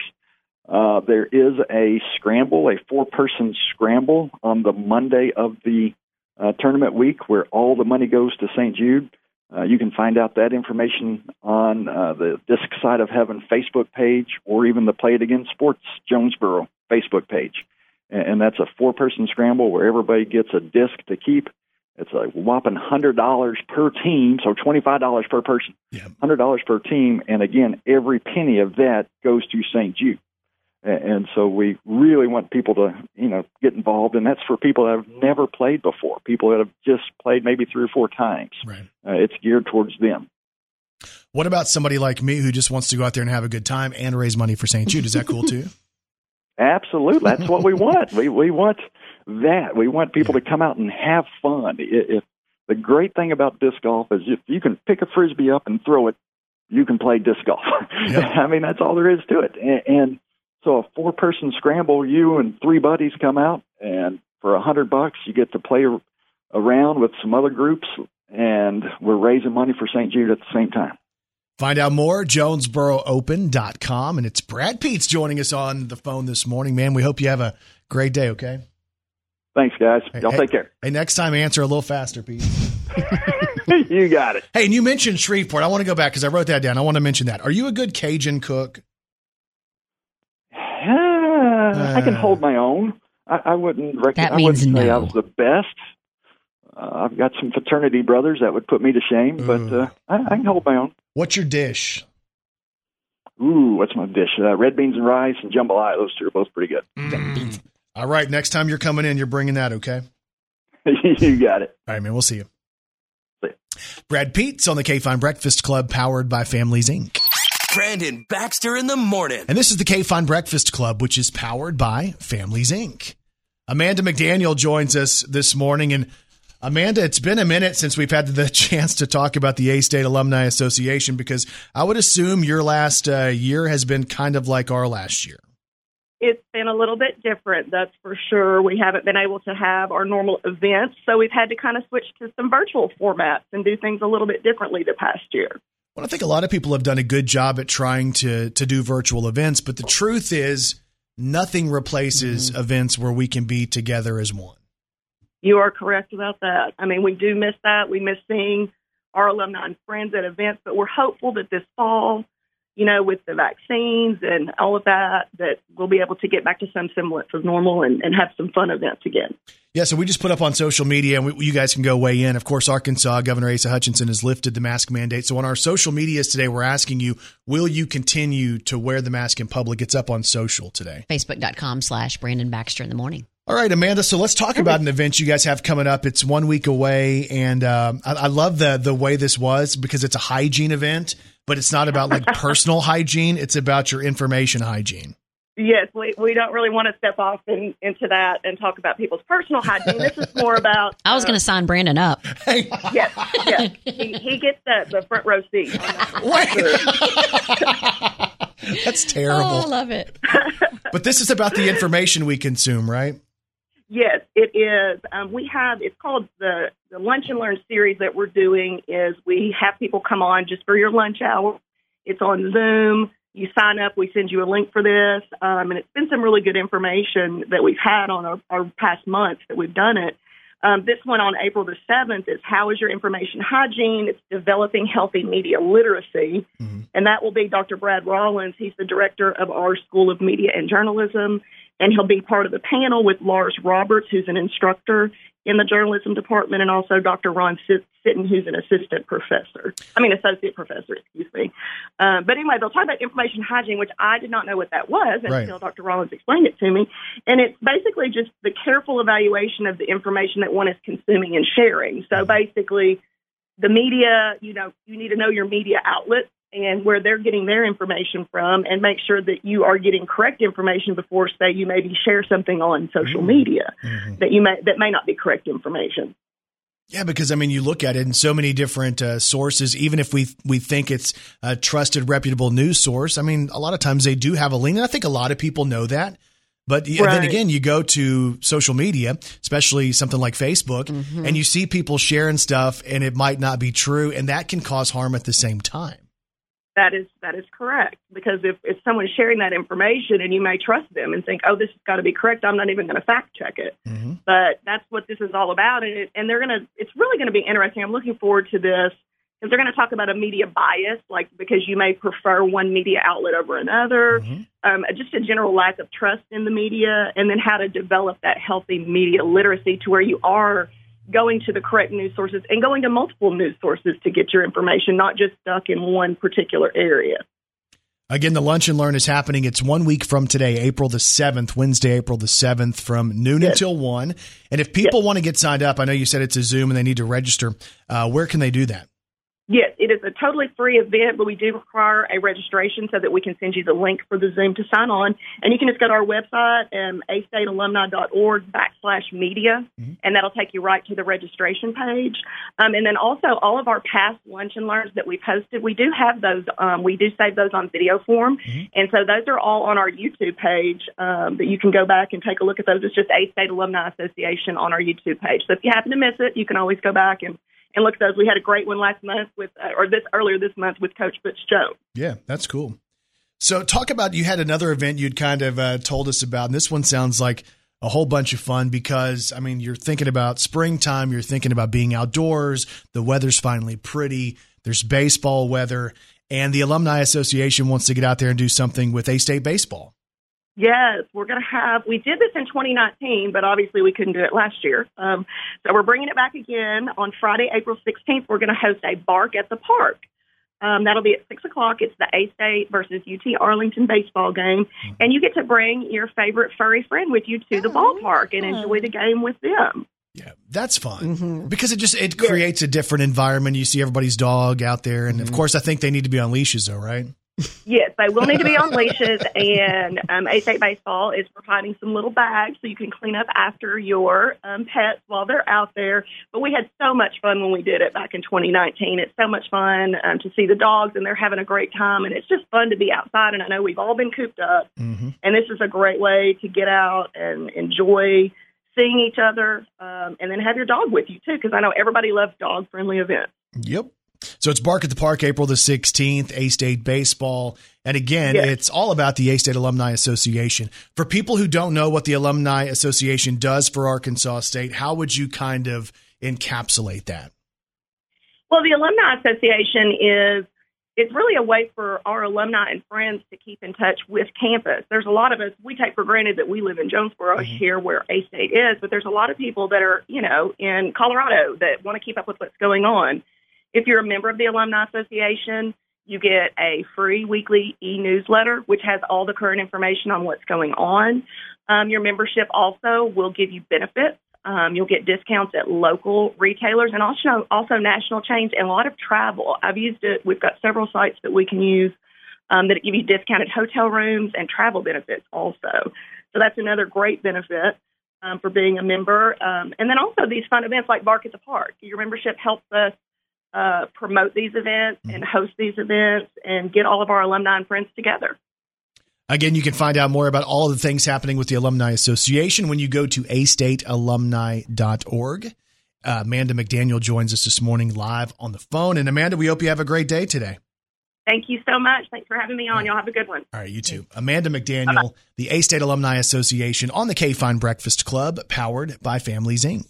There is a scramble, a four-person scramble on the Monday of the tournament week where all the money goes to St. Jude. You can find out that information on the Disc Side of Heaven Facebook page, or even the Play It Again Sports Jonesboro Facebook page. And that's a four-person scramble where everybody gets a disc to keep. It's a whopping $100 per team, so $25 per person, $100 per team. And again, every penny of that goes to St. Jude. And so we really want people to, get involved. And that's for people that have never played before, people that have just played maybe three or four times. Right. It's geared towards them. What about somebody like me who just wants to go out there and have a good time and raise money for St. Jude? Is that cool too? Absolutely. That's what we want. We want that. We want people to come out and have fun. If the great thing about disc golf is if you can pick a Frisbee up and throw it, you can play disc golf. Yep. I mean, that's all there is to it. And so a four-person scramble, you and three buddies come out, and for $100, you get to play around with some other groups, and we're raising money for St. Jude at the same time. Find out more, jonesboroopen.com, and it's Brad Peets joining us on the phone this morning. Man, we hope you have a great day, okay? Thanks, guys. Y'all take care. Hey, next time answer a little faster, Pete. You got it. Hey, and you mentioned Shreveport. I want to go back because I wrote that down. I want to mention that. Are you a good Cajun cook? I can hold my own. I wouldn't recommend. That means I wouldn't say I was the best. I've got some fraternity brothers that would put me to shame, but I can hold my own. What's your dish? Ooh, what's my dish? Red beans and rice and jambalaya. Those two are both pretty good. Mm. All right. Next time you're coming in, you're bringing that, okay? You got it. All right, man. We'll see you. See ya. Brad Peets on the K-Fine Breakfast Club, powered by Families, Inc. Brandon Baxter in the morning. And this is the K-Fine Breakfast Club, which is powered by Families, Inc. Amanda McDaniel joins us this morning, and Amanda, it's been a minute since we've had the chance to talk about the A-State Alumni Association, because I would assume your last year has been kind of like our last year. It's been a little bit different, that's for sure. We haven't been able to have our normal events, so we've had to kind of switch to some virtual formats and do things a little bit differently the past year. Well, I think a lot of people have done a good job at trying to do virtual events, but the truth is nothing replaces events where we can be together as one. You are correct about that. I mean, we do miss that. We miss seeing our alumni and friends at events, but we're hopeful that this fall, with the vaccines and all of that we'll be able to get back to some semblance of normal and have some fun events again. Yeah, so we just put up on social media, and you guys can go weigh in. Of course, Arkansas Governor Asa Hutchinson has lifted the mask mandate. So on our social medias today, we're asking you, will you continue to wear the mask in public? It's up on social today. Facebook.com/Brandon Baxter in the morning. All right, Amanda, so let's talk about an event you guys have coming up. It's 1 week away, and I love the way this was, because it's a hygiene event, but it's not about like personal hygiene. It's about your information hygiene. Yes, we don't really want to step off into that and talk about people's personal hygiene. This is more about... I was going to sign Brandon up. Yes. He gets the front row seat. Wait. That's terrible. Oh, I love it. But this is about the information we consume, right? Yes, it is. We have, it's called the Lunch and Learn series that we're doing is we have people come on just for your lunch hour. It's on Zoom. You sign up, we send you a link for this, and it's been some really good information that we've had on our past months that we've done it. This one on April the 7th is How is Your Information Hygiene? It's Developing Healthy Media Literacy, and that will be Dr. Brad Rollins. He's the director of our School of Media and Journalism, and he'll be part of the panel with Lars Roberts, who's an instructor in the journalism department, and also Dr. Ron Sitten, who's an associate professor, excuse me. But anyway, they'll talk about information hygiene, which I did not know what that was until Dr. Rollins explained it to me. And it's basically just the careful evaluation of the information that one is consuming and sharing. So basically, the media, you need to know your media outlets and where they're getting their information from, and make sure that you are getting correct information before, say, you maybe share something on social media that may not be correct information. Yeah, because, you look at it in so many different sources, even if we think it's a trusted, reputable news source. A lot of times they do have a link, and I think a lot of people know that. But then again, you go to social media, especially something like Facebook, and you see people sharing stuff, and it might not be true, and that can cause harm at the same time. That is correct, because if someone's sharing that information and you may trust them and think, oh, this has got to be correct, I'm not even going to fact check it. But that's what this is all about, and it's really going to be interesting. I'm looking forward to this, because they're going to talk about a media bias, like because you may prefer one media outlet over another, just a general lack of trust in the media, and then how to develop that healthy media literacy to where you are going to the correct news sources and going to multiple news sources to get your information, not just stuck in one particular area. Again, the Lunch and Learn is happening. It's 1 week from today, April the 7th, Wednesday, April the 7th, from noon until 1. And if people want to get signed up, I know you said it's a Zoom and they need to register. Where can they do that? Yes, it is a totally free event, but we do require a registration so that we can send you the link for the Zoom to sign on. And you can just go to our website, astatealumni.org/media, and that'll take you right to the registration page. And then also all of our past Lunch and Learns that we've hosted, we do have those. We do save those on video form. And so those are all on our YouTube page, but you can go back and take a look at those. It's just A State Alumni Association on our YouTube page. So if you happen to miss it, you can always go back and look at those. We had a great one last month earlier this month with Coach Butch Jones. Yeah, that's cool. So talk about, you had another event you'd kind of told us about, and this one sounds like a whole bunch of fun because, you're thinking about springtime, you're thinking about being outdoors, the weather's finally pretty, there's baseball weather, and the Alumni Association wants to get out there and do something with A-State baseball. Yes, we did this in 2019, but obviously we couldn't do it last year. So we're bringing it back again on Friday, April 16th. We're going to host a Bark at the Park. That'll be at 6 o'clock. It's the A-State versus UT Arlington baseball game. And you get to bring your favorite furry friend with you to the ballpark and enjoy the game with them. Yeah, that's fun because it creates a different environment. You see everybody's dog out there. And of course, I think they need to be on leashes though, right? Yes, they will need to be on leashes, and A-State Baseball is providing some little bags so you can clean up after your pets while they're out there. But we had so much fun when we did it back in 2019. It's so much fun to see the dogs, and they're having a great time, and it's just fun to be outside, and I know we've all been cooped up, and this is a great way to get out and enjoy seeing each other, and then have your dog with you, too, because I know everybody loves dog-friendly events. Yep. So it's Bark at the Park, April the 16th, A-State Baseball. And again, It's all about the A-State Alumni Association. For people who don't know what the Alumni Association does for Arkansas State, how would you kind of encapsulate that? Well, the Alumni Association it's really a way for our alumni and friends to keep in touch with campus. There's a lot of us, we take for granted that we live in Jonesboro here where A-State is, but there's a lot of people that are, in Colorado that want to keep up with what's going on. If you're a member of the Alumni Association, you get a free weekly e-newsletter, which has all the current information on what's going on. Your membership also will give you benefits. You'll get discounts at local retailers and also national chains and a lot of travel. I've used it. We've got several sites that we can use that give you discounted hotel rooms and travel benefits also. So that's another great benefit for being a member. And then also these fun events like Bark at the Park. Your membership helps us promote these events and host these events and get all of our alumni and friends together. Again, you can find out more about all the things happening with the Alumni Association when you go to astatealumni.org. Amanda McDaniel joins us this morning live on the phone. And Amanda, we hope you have a great day today. Thank you so much. Thanks for having me on. Y'all have a good one. All right, you too. Amanda McDaniel, bye-bye. The A-State Alumni Association on the K-Fine Breakfast Club, powered by Families, Inc.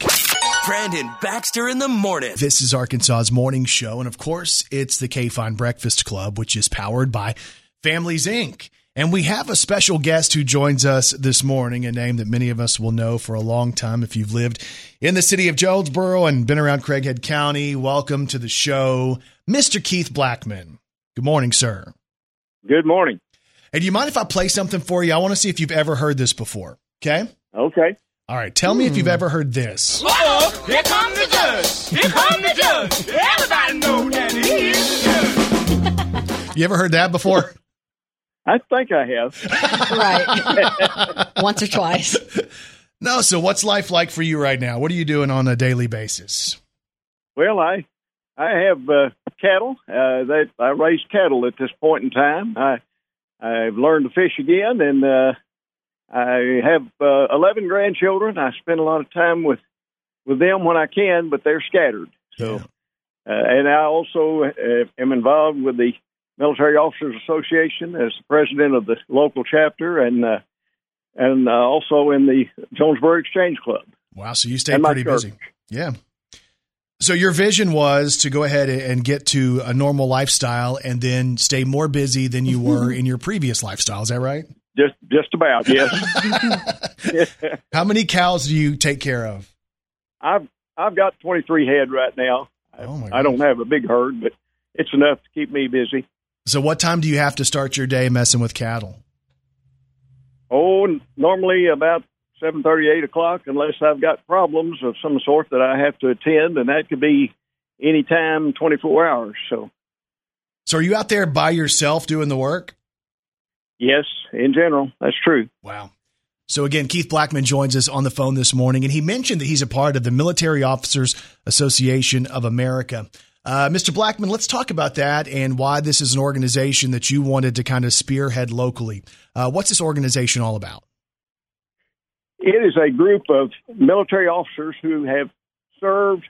Brandon Baxter in the morning. This is Arkansas's morning show. And, of course, it's the K-Fine Breakfast Club, which is powered by Families, Inc. And we have a special guest who joins us this morning, a name that many of us will know for a long time if you've lived in the city of Jonesboro and been around Craighead County. Welcome to the show, Mr. Keith Blackman. Good morning, sir. Good morning. Hey, do you mind if I play something for you? I want to see if you've ever heard this before. Okay? Okay. All right. Tell me if you've ever heard this. Whoa, here comes the judge. Here comes the judge. Everybody knows that he is the judge. You ever heard that before? I think I have. Right. Once or twice. No. So what's life like for you right now? What are you doing on a daily basis? Well, I have cattle. I raise cattle at this point in time. I've learned to fish again, and I have 11 grandchildren. I spend a lot of time with them when I can, but they're scattered. So, and I also am involved with the Military Officers Association as the president of the local chapter, and also in the Jonesboro Exchange Club. Wow, so you stay pretty busy. Yeah. So your vision was to go ahead and get to a normal lifestyle and then stay more busy than you were in your previous lifestyle. Is that right? Just about, yes. How many cows do you take care of? I've got 23 head right now. I don't have a big herd, but it's enough to keep me busy. So what time do you have to start your day messing with cattle? Oh, normally about 7:30, 8 o'clock, unless I've got problems of some sort that I have to attend, and that could be any time, 24 hours. So are you out there by yourself doing the work? Yes, in general. That's true. Wow. So again, Keith Blackman joins us on the phone this morning, and he mentioned that he's a part of the Military Officers Association of America. Mr. Blackman, let's talk about that and why this is an organization that you wanted to kind of spearhead locally. What's this organization all about? It is a group of military officers who have served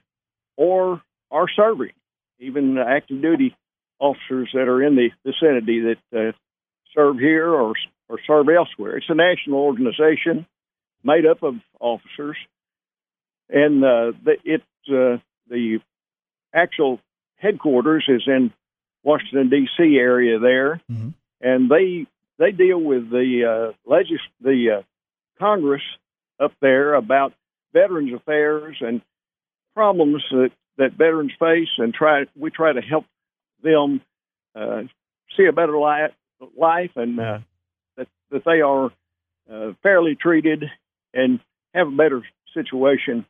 or are serving, even active duty officers that are in the vicinity that serve here or serve elsewhere. It's a national organization made up of officers, and the actual headquarters is in Washington, D.C. area there, and they deal with the Congress up there about veterans affairs and problems that veterans face, and we try to help them see a better life and that they are fairly treated and have a better situation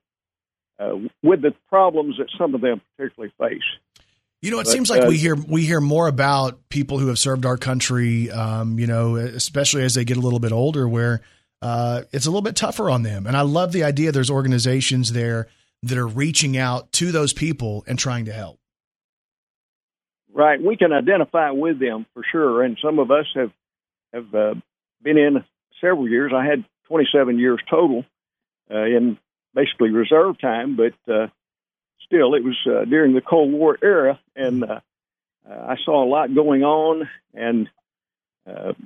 with the problems that some of them particularly face. You know, it seems like we hear more about people who have served our country, especially as they get a little bit older, where it's a little bit tougher on them. And I love the idea there's organizations there that are reaching out to those people and trying to help. Right. We can identify with them for sure. And some of us have been in several years. I had 27 years total in basically reserve time, but still it was during the Cold War era, and I saw a lot going on, and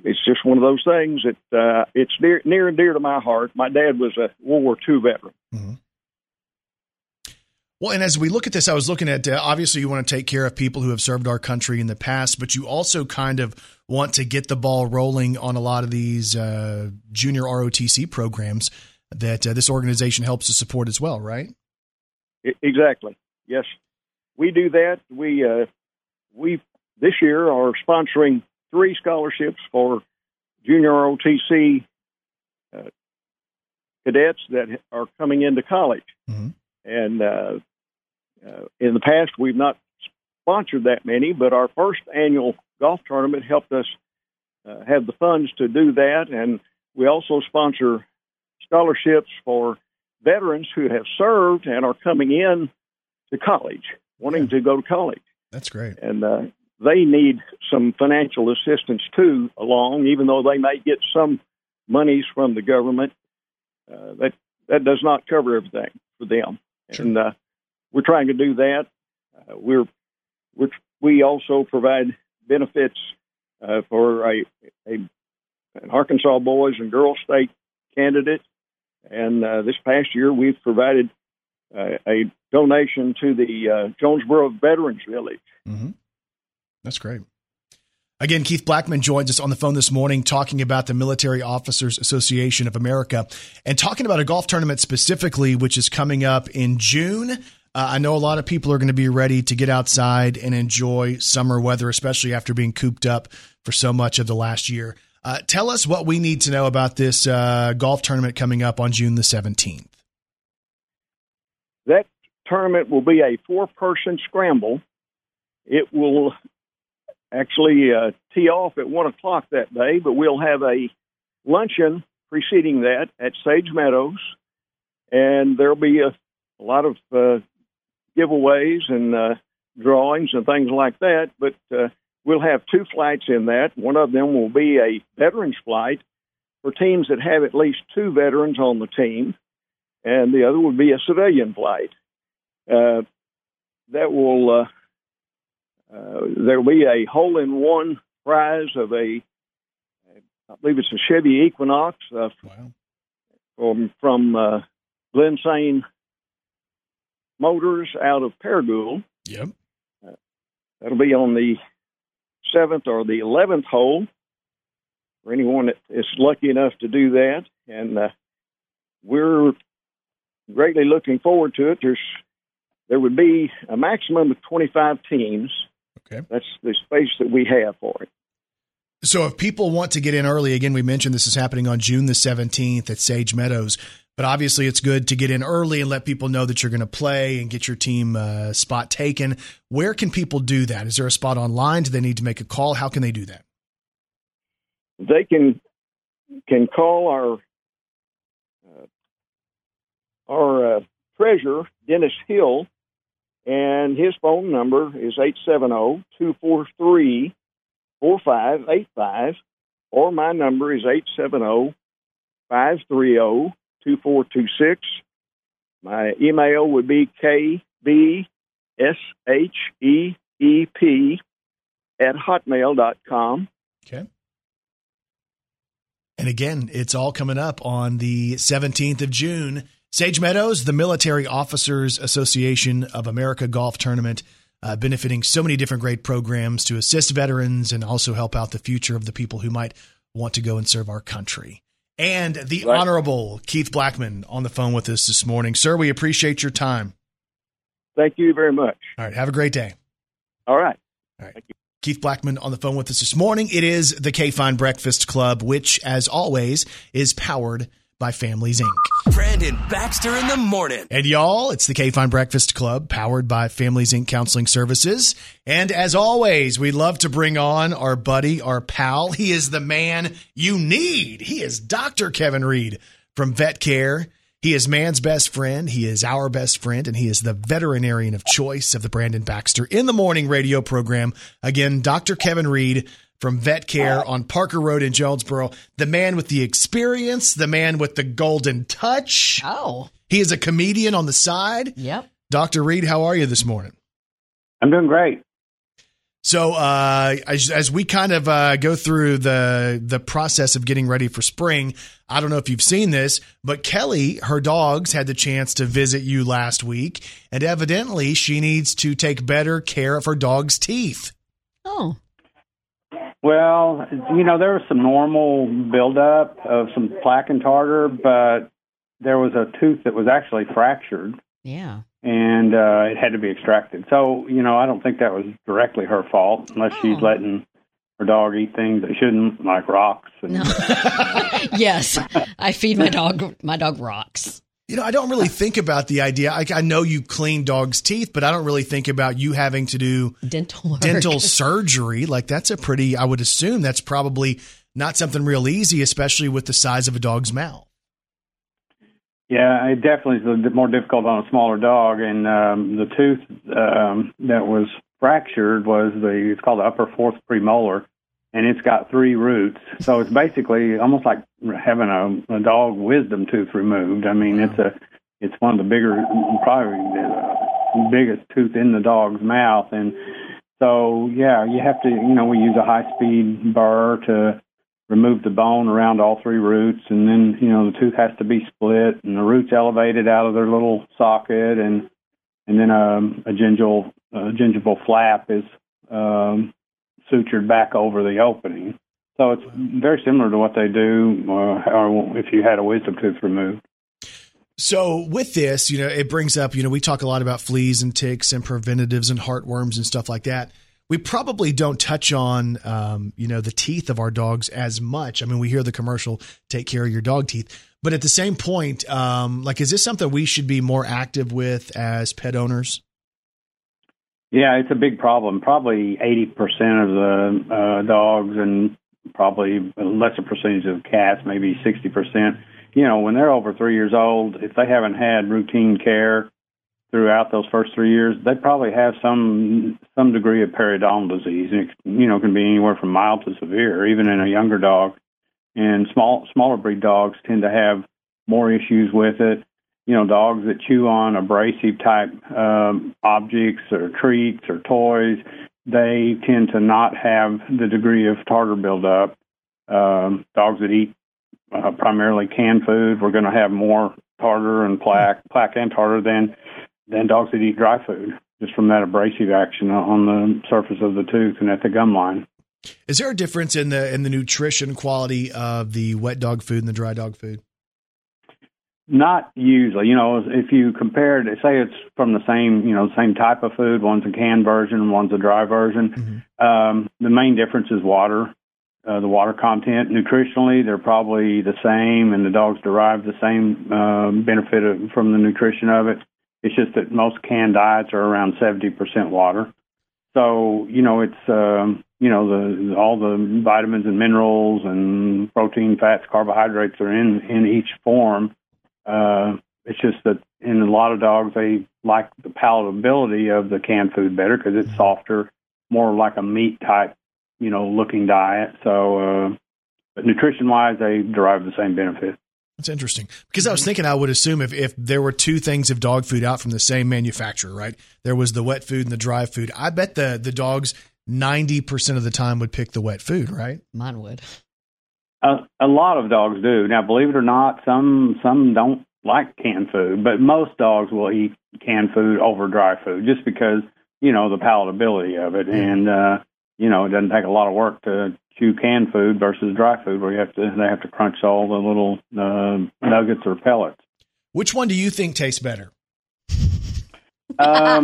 it's just one of those things that it's near and dear to my heart. My dad was a World War II veteran. Mm-hmm. Well, and as we look at this, I was looking at, obviously you want to take care of people who have served our country in the past, but you also kind of want to get the ball rolling on a lot of these junior ROTC programs that this organization helps to support as well, right? Exactly. Yes, we do that. We this year are sponsoring 3 scholarships for junior ROTC cadets that are coming into college. Mm-hmm. And in the past, we've not sponsored that many, but our first annual golf tournament helped us have the funds to do that. And we also sponsor scholarships for veterans who have served and are coming in to college, wanting to go to college. That's great. And they need some financial assistance, too, along, even though they may get some monies from the government. That does not cover everything for them. Sure. And we're trying to do that. We also provide benefits for an Arkansas Boys and Girls State candidate. And this past year, we've provided a donation to the Jonesboro Veterans Village. Mm-hmm. That's great. Again, Keith Blackman joins us on the phone this morning talking about the Military Officers Association of America and talking about a golf tournament specifically, which is coming up in June. I know a lot of people are going to be ready to get outside and enjoy summer weather, especially after being cooped up for so much of the last year. Tell us what we need to know about this golf tournament coming up on June the 17th. That tournament will be a four-person scramble. It will actually tee off at 1 o'clock that day, but we'll have a luncheon preceding that at Sage Meadows, and there'll be a lot of giveaways and drawings and things like that, but we'll have two flights in that. One of them will be a veterans flight for teams that have at least two veterans on the team, and the other will be a civilian flight. There will be a hole-in-one prize of I believe it's a Chevy Equinox from Glensane Motors out of Paragould. Yep. That'll be on the 7th or the 11th hole for anyone that is lucky enough to do that. And we're greatly looking forward to it. There would be a maximum of 25 teams. Okay. That's the space that we have for it. So if people want to get in early, again, we mentioned this is happening on June the 17th at Sage Meadows, but obviously it's good to get in early and let people know that you're going to play and get your team spot taken. Where can people do that? Is there a spot online? Do they need to make a call? How can they do that? They can call our treasurer, Dennis Hill, and his phone number is 870-243-4585, or my number is 870-530-2426. My email would be kbsheep@hotmail.com. Okay. And again, it's all coming up on the 17th of June. Sage Meadows, the Military Officers Association of America golf tournament, benefiting so many different great programs to assist veterans and also help out the future of the people who might want to go and serve our country. And the Honorable Keith Blackman on the phone with us this morning. Sir, we appreciate your time. Thank you very much. All right. Have a great day. All right. All right. Thank you. Keith Blackman on the phone with us this morning. It is the K-Fine Breakfast Club, which, as always, is powered by Families, Inc. Brandon Baxter in the morning. And y'all, it's the K-Fine Breakfast Club, powered by Families, Inc. Counseling Services. And as always, we love to bring on our buddy, our pal. He is the man you need. He is Dr. Kevin Reed from Vet Care. He is man's best friend. He is our best friend. And he is the veterinarian of choice of the Brandon Baxter in the Morning radio program. Again, Dr. Kevin Reed from Vet Care on Parker Road in Jonesboro, the man with the experience, the man with the golden touch. Oh, he is a comedian on the side. Yep. Dr. Reed, how are you this morning? I'm doing great. So as we kind of go through the process of getting ready for spring, I don't know if you've seen this, but Kelly, her dogs, had the chance to visit you last week, and evidently she needs to take better care of her dog's teeth. Oh. Well, you know, there was some normal buildup of some plaque and tartar, but there was a tooth that was actually fractured. Yeah. And it had to be extracted. So, you know, I don't think that was directly her fault, unless she's letting her dog eat things that shouldn't, like rocks. Yes, I feed my dog rocks. You know, I don't really think about the idea. I know you clean dogs' teeth, but I don't really think about you having to do dental surgery. Like, that's a pretty, I would assume that's probably not something real easy, especially with the size of a dog's mouth. Yeah, it definitely is a bit more difficult on a smaller dog. And the tooth that was fractured was it's called the upper fourth premolar. And it's got three roots, so it's basically almost like having a dog wisdom tooth removed. I mean, it's one of the bigger, probably the biggest tooth in the dog's mouth, and so yeah, you have to. You know, we use a high-speed burr to remove the bone around all three roots, and then you know the tooth has to be split and the roots elevated out of their little socket, and then a gingival flap is. Sutured back over the opening. So it's very similar to what they do or if you had a wisdom tooth removed. So with this, you know, it brings up, you know, we talk a lot about fleas and ticks and preventatives and heartworms and stuff like that. We probably don't touch on, you know, the teeth of our dogs as much. I mean, we hear the commercial, take care of your dog teeth. But at the same point, like, is this something we should be more active with as pet owners? Yeah, it's a big problem. Probably 80% of the dogs and probably a lesser percentage of cats, maybe 60%. You know, when they're over 3 years old, if they haven't had routine care throughout those first 3 years, they probably have some degree of periodontal disease. And it, you know, can be anywhere from mild to severe, even in a younger dog. And smaller breed dogs tend to have more issues with it. You know, dogs that chew on abrasive-type objects or treats or toys, they tend to not have the degree of tartar buildup. Dogs that eat primarily canned food, we're going to have more tartar and plaque and tartar than dogs that eat dry food, just from that abrasive action on the surface of the tooth and at the gum line. Is there a difference in the nutrition quality of the wet dog food and the dry dog food? Not usually. You know, if you compare it, say it's from the same, you know, same type of food, one's a canned version, one's a dry version. Mm-hmm. The main difference is water, the water content. Nutritionally, they're probably the same, and the dogs derive the same benefit from the nutrition of it. It's just that most canned diets are around 70% water. So, you know, it's, you know, all the vitamins and minerals and protein, fats, carbohydrates are in each form. It's just that in a lot of dogs, they like the palatability of the canned food better because it's softer, more like a meat type, you know, looking diet. So, but nutrition-wise, they derive the same benefit. That's interesting because I was thinking I would assume if there were two things of dog food out from the same manufacturer, right? There was the wet food and the dry food. I bet the dogs 90% of the time would pick the wet food, right? Mine would. A lot of dogs do. Now, believe it or not, some don't like canned food, but most dogs will eat canned food over dry food just because, you know, the palatability of it. And, you know, it doesn't take a lot of work to chew canned food versus dry food where they have to crunch all the little nuggets or pellets. Which one do you think tastes better? I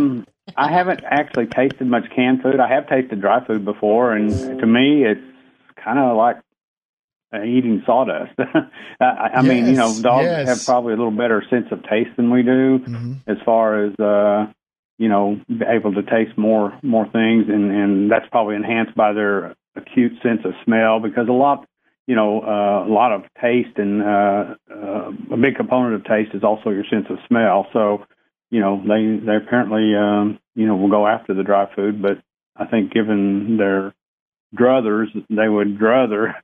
haven't actually tasted much canned food. I have tasted dry food before, and to me, it's kind of like eating sawdust. I mean, you know, dogs have probably a little better sense of taste than we do, as far as you know, able to taste more things, and that's probably enhanced by their acute sense of smell because a lot of taste and a big component of taste is also your sense of smell. So, you know, they apparently you know, will go after the dry food, but I think given their druthers, they would rather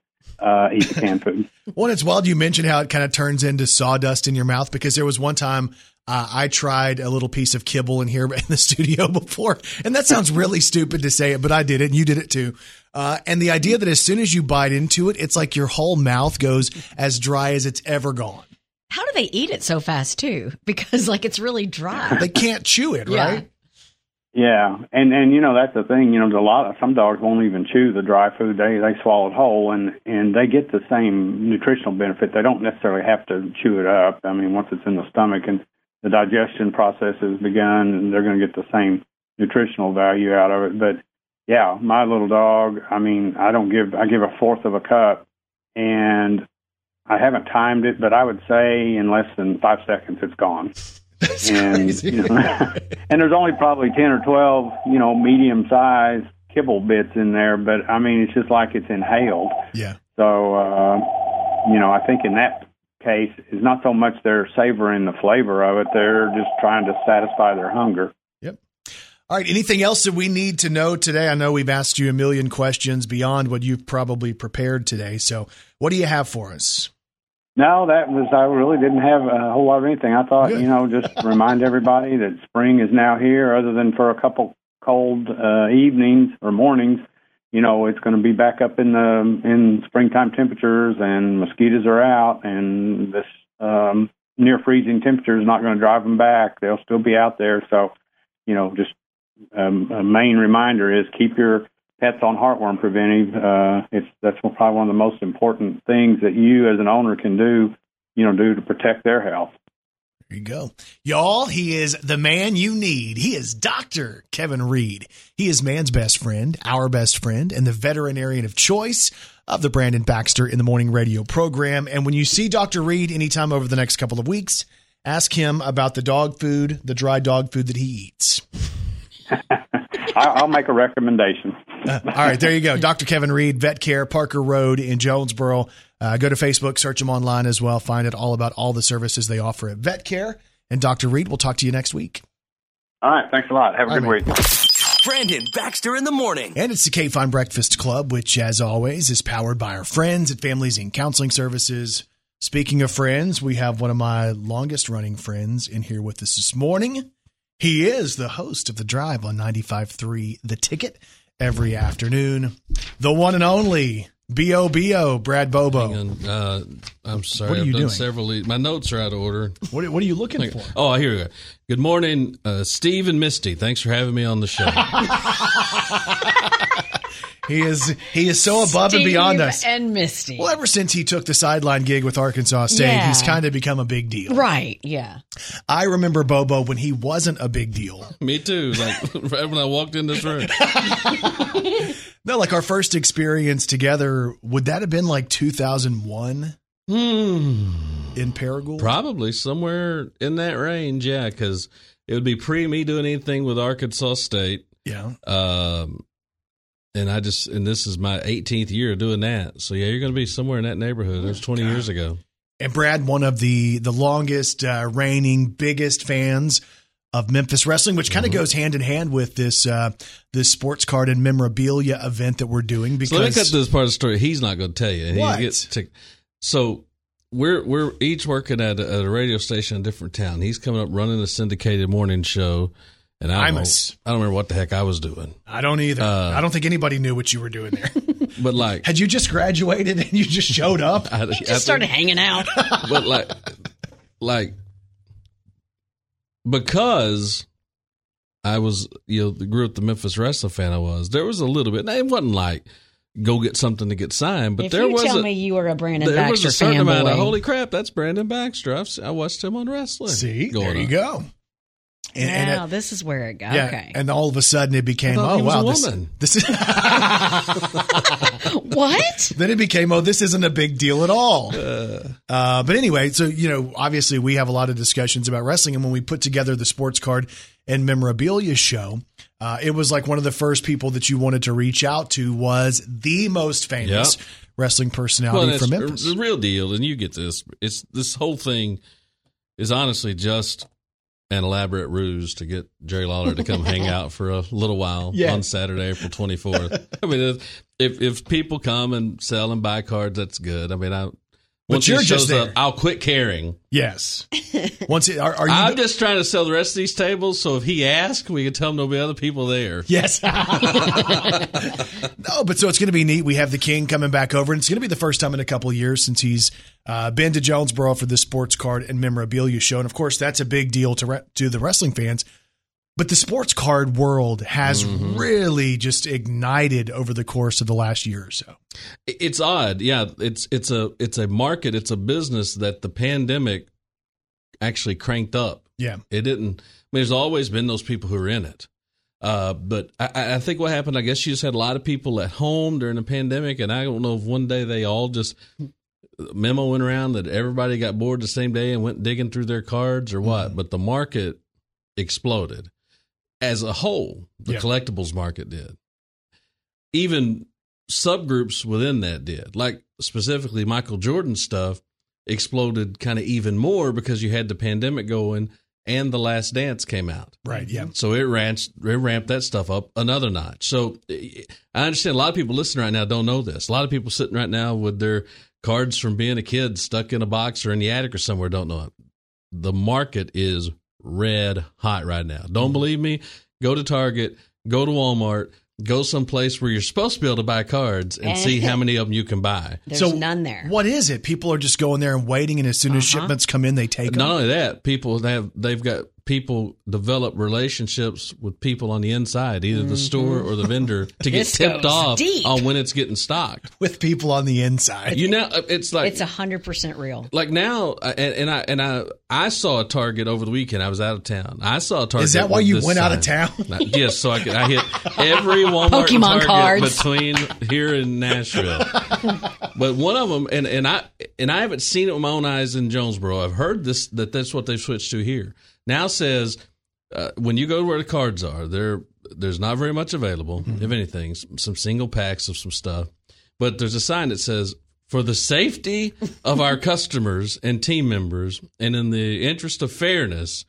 eat the canned food. Well, it's wild you mentioned how it kind of turns into sawdust in your mouth because there was one time I tried a little piece of kibble in here in the studio before, and that sounds really stupid to say it, but I did it and you did it too. And the idea that as soon as you bite into it, it's like your whole mouth goes as dry as it's ever gone. How do they eat it so fast too? Because like it's really dry. They can't chew it, right? Yeah, and you know, that's the thing. You know, some dogs won't even chew the dry food. They swallow it whole, and they get the same nutritional benefit. They don't necessarily have to chew it up. I mean, once it's in the stomach and the digestion process has begun, they're going to get the same nutritional value out of it. But yeah, my little dog, I mean, I give a fourth of a cup, and I haven't timed it, but I would say in less than 5 seconds it's gone. That's crazy. You know, and there's only probably 10 or 12, you know, medium-sized kibble bits in there, but, I mean, it's just like it's inhaled. Yeah. So, you know, I think in that case, it's not so much they're savoring the flavor of it. They're just trying to satisfy their hunger. Yep. All right, anything else that we need to know today? I know we've asked you a million questions beyond what you've probably prepared today. So what do you have for us? No, I really didn't have a whole lot of anything. I thought, you know, just remind everybody that spring is now here. Other than for a couple cold evenings or mornings, you know, it's going to be back up in springtime temperatures, and mosquitoes are out, and this near freezing temperature is not going to drive them back. They'll still be out there. So, you know, just a main reminder is keep your pets on heartworm preventive. That's probably one of the most important things that you as an owner can do, you know, do to protect their health. There you go. Y'all, he is the man you need. He is Dr. Kevin Reed. He is man's best friend, our best friend, and the veterinarian of choice of the Brandon Baxter in the Morning Radio program. And when you see Dr. Reed anytime over the next couple of weeks, ask him about the dog food, the dry dog food that he eats. I'll make a recommendation. All right, there you go. Dr. Kevin Reed, Vet Care, Parker Road in Jonesboro. Go to Facebook, search them online as well. Find out all about all the services they offer at Vet Care. And Dr. Reed, we'll talk to you next week. All right, thanks a lot. Have a good week. Brandon Baxter in the Morning. And it's the K Fine Breakfast Club, which, as always, is powered by our friends at Families in Counseling Services. Speaking of friends, we have one of my longest-running friends in here with us this morning. He is the host of The Drive on 95.3 The Ticket every afternoon. The one and only B.O.B.O. Brad Bobo. I'm sorry. What are you doing? My notes are out of order. What are you looking for? Oh, here we go. Good morning, Steve and Misty. Thanks for having me on the show. He is so above Steve and beyond us. And Misty. Well, ever since he took the sideline gig with Arkansas State, he's kind of become a big deal. Right, yeah. I remember Bobo when he wasn't a big deal. Me too, like right when I walked in this room. No, like our first experience together, would that have been like 2001 in Paragould? Probably somewhere in that range, yeah, because it would be pre-me doing anything with Arkansas State. Yeah. And this is my 18th year of doing that. So, yeah, you're going to be somewhere in that neighborhood. It was 20 years ago. And Brad, one of the longest reigning, biggest fans of Memphis wrestling, which kind of goes hand in hand with this sports card and memorabilia event that we're doing. Because so let me cut this part of the story. He's not going to tell you. What? So we're each working at a radio station in a different town. He's coming up running a syndicated morning show. And I don't remember what the heck I was doing. I don't either. I don't think anybody knew what you were doing there. But like, had you just graduated and you just showed up? I started hanging out. But like because I was, you know, grew up the Memphis wrestling fan. I was. There was a little bit. It wasn't like go get something to get signed, but there was a certain amount of holy crap. That's Brandon Baxter. I watched him on wrestling. See, there you go. And wow, this is where it got. Yeah, okay. And all of a sudden it became, this is what? Then it became, this isn't a big deal at all. But anyway, so, you know, obviously we have a lot of discussions about wrestling. And when we put together the sports card and memorabilia show, it was like one of the first people that you wanted to reach out to was the most famous wrestling personality from Memphis. The real deal. And you get this. It's this whole thing is honestly just an elaborate ruse to get Jerry Lawler to come hang out for a little while on Saturday, April 24th. I mean, if people come and sell and buy cards, that's good. I mean, once he shows up, I'll quit caring. Yes. I'm just trying to sell the rest of these tables, so if he asks, we can tell him there'll be other people there. Yes. No, but so it's going to be neat. We have the King coming back over, and it's going to be the first time in a couple of years since he's been to Jonesboro for the sports card and memorabilia show. And, of course, that's a big deal to the wrestling fans. But the sports card world has really just ignited over the course of the last year or so. It's odd. Yeah, it's a market, it's a business that the pandemic actually cranked up. Yeah. It didn't. I mean, there's always been those people who are in it. But I think what happened, I guess you just had a lot of people at home during the pandemic, and I don't know if one day they all just memo went around that everybody got bored the same day and went digging through their cards or what, but the market exploded as a whole. The collectibles market did. Even subgroups within that did. Like specifically Michael Jordan stuff exploded kind of even more because you had the pandemic going and The Last Dance came out. Right, yeah. So it ramped that stuff up another notch. So I understand a lot of people listening right now don't know this. A lot of people sitting right now with their cards from being a kid stuck in a box or in the attic or somewhere don't know it. The market is red hot right now. Don't believe me? Go to Target, go to Walmart, go someplace where you're supposed to be able to buy cards and see how many of them you can buy. There's none there. What is it? People are just going there and waiting, and as soon as shipments come in, they take them. Not only that, they've got people develop relationships with people on the inside, either the store or the vendor, to get tipped off on when it's getting stocked. With people on the inside, you know, it's like it's 100% real. Like now, and I saw a Target over the weekend. I was out of town. I saw a Target. Is that why you went out of town? Yes, so I hit every Walmart Pokemon cards between here and Nashville. But one of them, and I haven't seen it with my own eyes in Jonesboro. I've heard this that's what they've switched to here. Now says when you go to where the cards are, there's not very much available, if anything, some single packs of some stuff. But there's a sign that says, for the safety of our customers and team members and in the interest of fairness,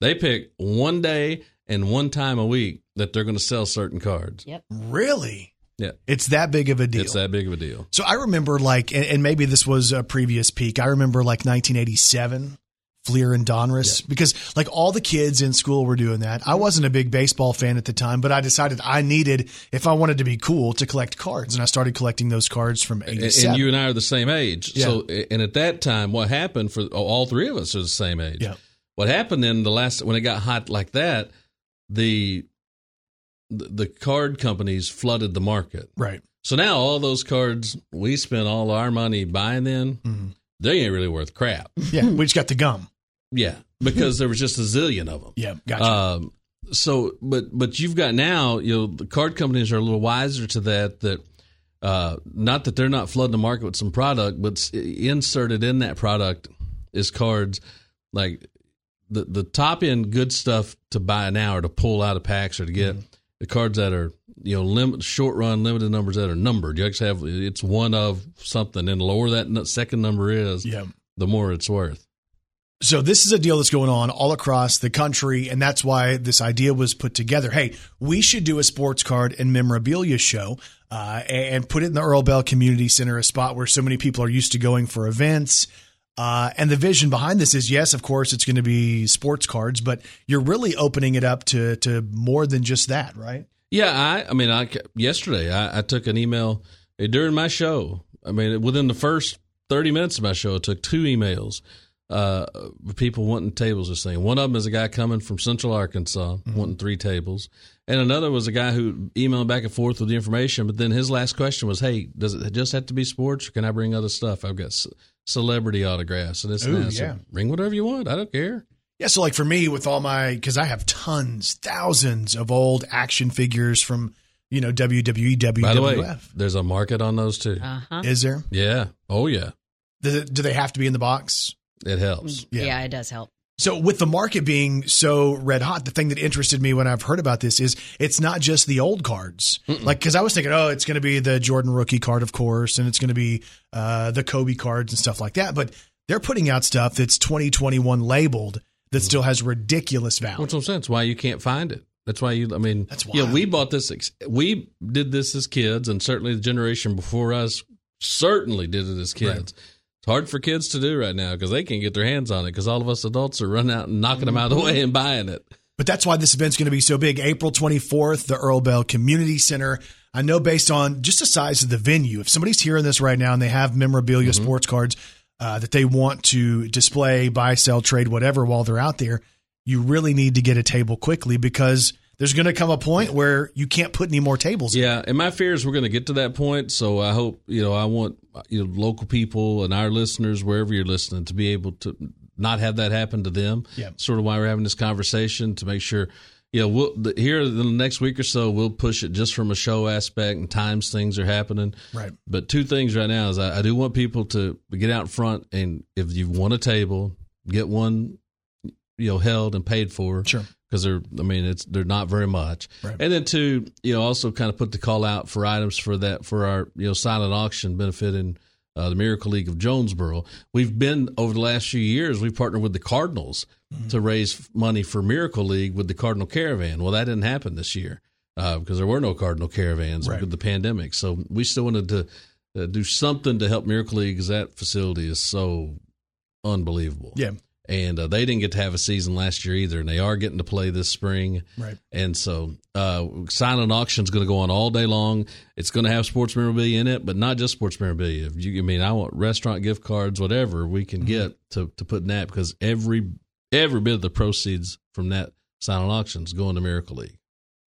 they pick one day and one time a week that they're going to sell certain cards. Yep. Really? Yeah. It's that big of a deal. It's that big of a deal. So I remember and maybe this was a previous peak. I remember 1987. Fleer and Donruss, because all the kids in school were doing that. I wasn't a big baseball fan at the time, but I decided I needed, if I wanted to be cool, to collect cards. And I started collecting those cards from 87. And you and I are the same age. Yeah. So, and at that time, what happened for all three of us are the same age. Yeah. What happened then when it got hot like that, the card companies flooded the market. Right. So now all those cards, we spent all our money buying them. Mm-hmm. They ain't really worth crap. Yeah. We just got the gum. Yeah, because there was just a zillion of them. Yeah, gotcha. But you've got now, the card companies are a little wiser to that not that they're not flooding the market with some product, but inserted in that product is cards. Like the top end good stuff to buy now or to pull out of packs or to get the cards that are short run limited numbers that are numbered. You actually have it's one of something, and the lower that second number is, the more it's worth. So this is a deal that's going on all across the country, and that's why this idea was put together. Hey, we should do a sports card and memorabilia show and put it in the Earl Bell Community Center, a spot where so many people are used to going for events. And the vision behind this is, yes, of course, it's going to be sports cards, but you're really opening it up to more than just that, right? Yeah, yesterday I took an email during my show. I mean, within the first 30 minutes of my show, I took two emails. People wanting tables or something. One of them is a guy coming from Central Arkansas wanting three tables, and another was a guy who emailed back and forth with the information. But then his last question was, "Hey, does it just have to be sports, or can I bring other stuff? I've got celebrity autographs and this and that. So bring whatever you want. I don't care." Yeah, so for me, with all my, because I have thousands of old action figures from WWE, WWF. By the way, there's a market on those too. Uh-huh. Is there? Yeah. Oh yeah. Do they have to be in the box? It helps. Yeah, it does help. So with the market being so red hot, the thing that interested me when I've heard about this is it's not just the old cards. Because I was thinking, it's going to be the Jordan rookie card, of course, and it's going to be the Kobe cards and stuff like that. But they're putting out stuff that's 2021 labeled that still has ridiculous value. Well, that's sense why you can't find it. That's why that's why. Yeah, we bought this. We did this as kids, and certainly the generation before us certainly did it as kids. Right. It's hard for kids to do right now because they can't get their hands on it because all of us adults are running out and knocking them out of the way and buying it. But that's why this event's going to be so big. April 24th, the Earl Bell Community Center. I know based on just the size of the venue, if somebody's hearing this right now and they have memorabilia, sports cards that they want to display, buy, sell, trade, whatever while they're out there, you really need to get a table quickly because there's going to come a point where you can't put any more tables in. Yeah, and my fear is we're going to get to that point, so I hope, I want local people and our listeners, wherever you're listening, to be able to not have that happen to them. Yeah. Sort of why we're having this conversation, to make sure Yeah, here the next week or so, we'll push it just from a show aspect and times things are happening. Right. But two things right now is I do want people to get out front, and if you want a table, get one, held and paid for. Sure. Because they're not very much. Right. And then two, also kind of put the call out for items for our silent auction benefiting the Miracle League of Jonesboro. We've been, over the last few years, we've partnered with the Cardinals to raise money for Miracle League with the Cardinal Caravan. Well, that didn't happen this year because there were no Cardinal Caravans with the pandemic. So we still wanted to do something to help Miracle League because that facility is so unbelievable. Yeah. And they didn't get to have a season last year either, and they are getting to play this spring. Right. And so silent auction is going to go on all day long. It's going to have sports memorabilia in it, but not just sports memorabilia. If you, I want restaurant gift cards, whatever we can get to put in that, because every bit of the proceeds from that silent auction is going to Miracle League.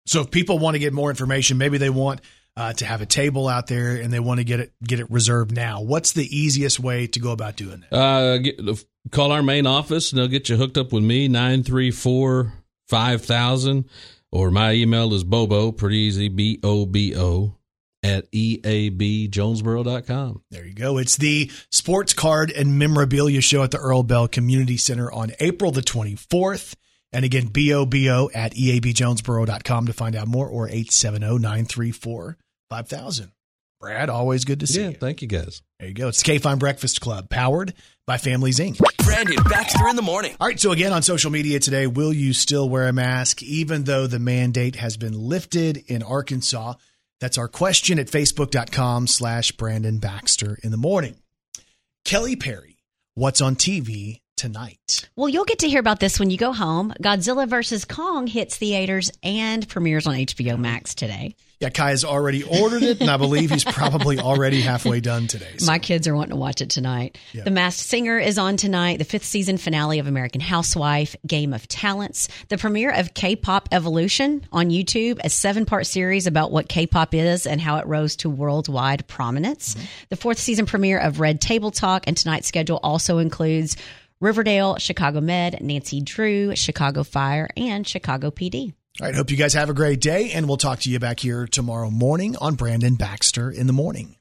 So if people want to get more information, maybe they want to have a table out there and they want to get it reserved now, what's the easiest way to go about doing that? Call our main office and they'll get you hooked up with me, 934-5000, or my email is Bobo, pretty easy, BOBO at eabjonesboro.com. There you go. It's the Sports Card and Memorabilia Show at the Earl Bell Community Center on April the 24th. And again, BOBO at eabjonesboro.com to find out more, or 870-934-5000. Brad, always good to see you. Yeah, thank you guys. There you go. It's the K-Fine Breakfast Club, powered by Families, Inc. Brandon Baxter in the morning. All right, so again, on social media today, will you still wear a mask even though the mandate has been lifted in Arkansas? That's our question at facebook.com/Brandon Baxter in the morning. Kelly Perry, what's on TV tonight? Well, you'll get to hear about this when you go home. Godzilla vs. Kong hits theaters and premieres on HBO Max today. Yeah, Kai has already ordered it, and I believe he's probably already halfway done today. So. My kids are wanting to watch it tonight. Yeah. The Masked Singer is on tonight, the 5th season finale of American Housewife, Game of Talents, the premiere of K-Pop Evolution on YouTube, a 7-part series about what K-pop is and how it rose to worldwide prominence, the 4th season premiere of Red Table Talk, and tonight's schedule also includes Riverdale, Chicago Med, Nancy Drew, Chicago Fire, and Chicago PD. All right, hope you guys have a great day, and we'll talk to you back here tomorrow morning on Brandon Baxter in the morning.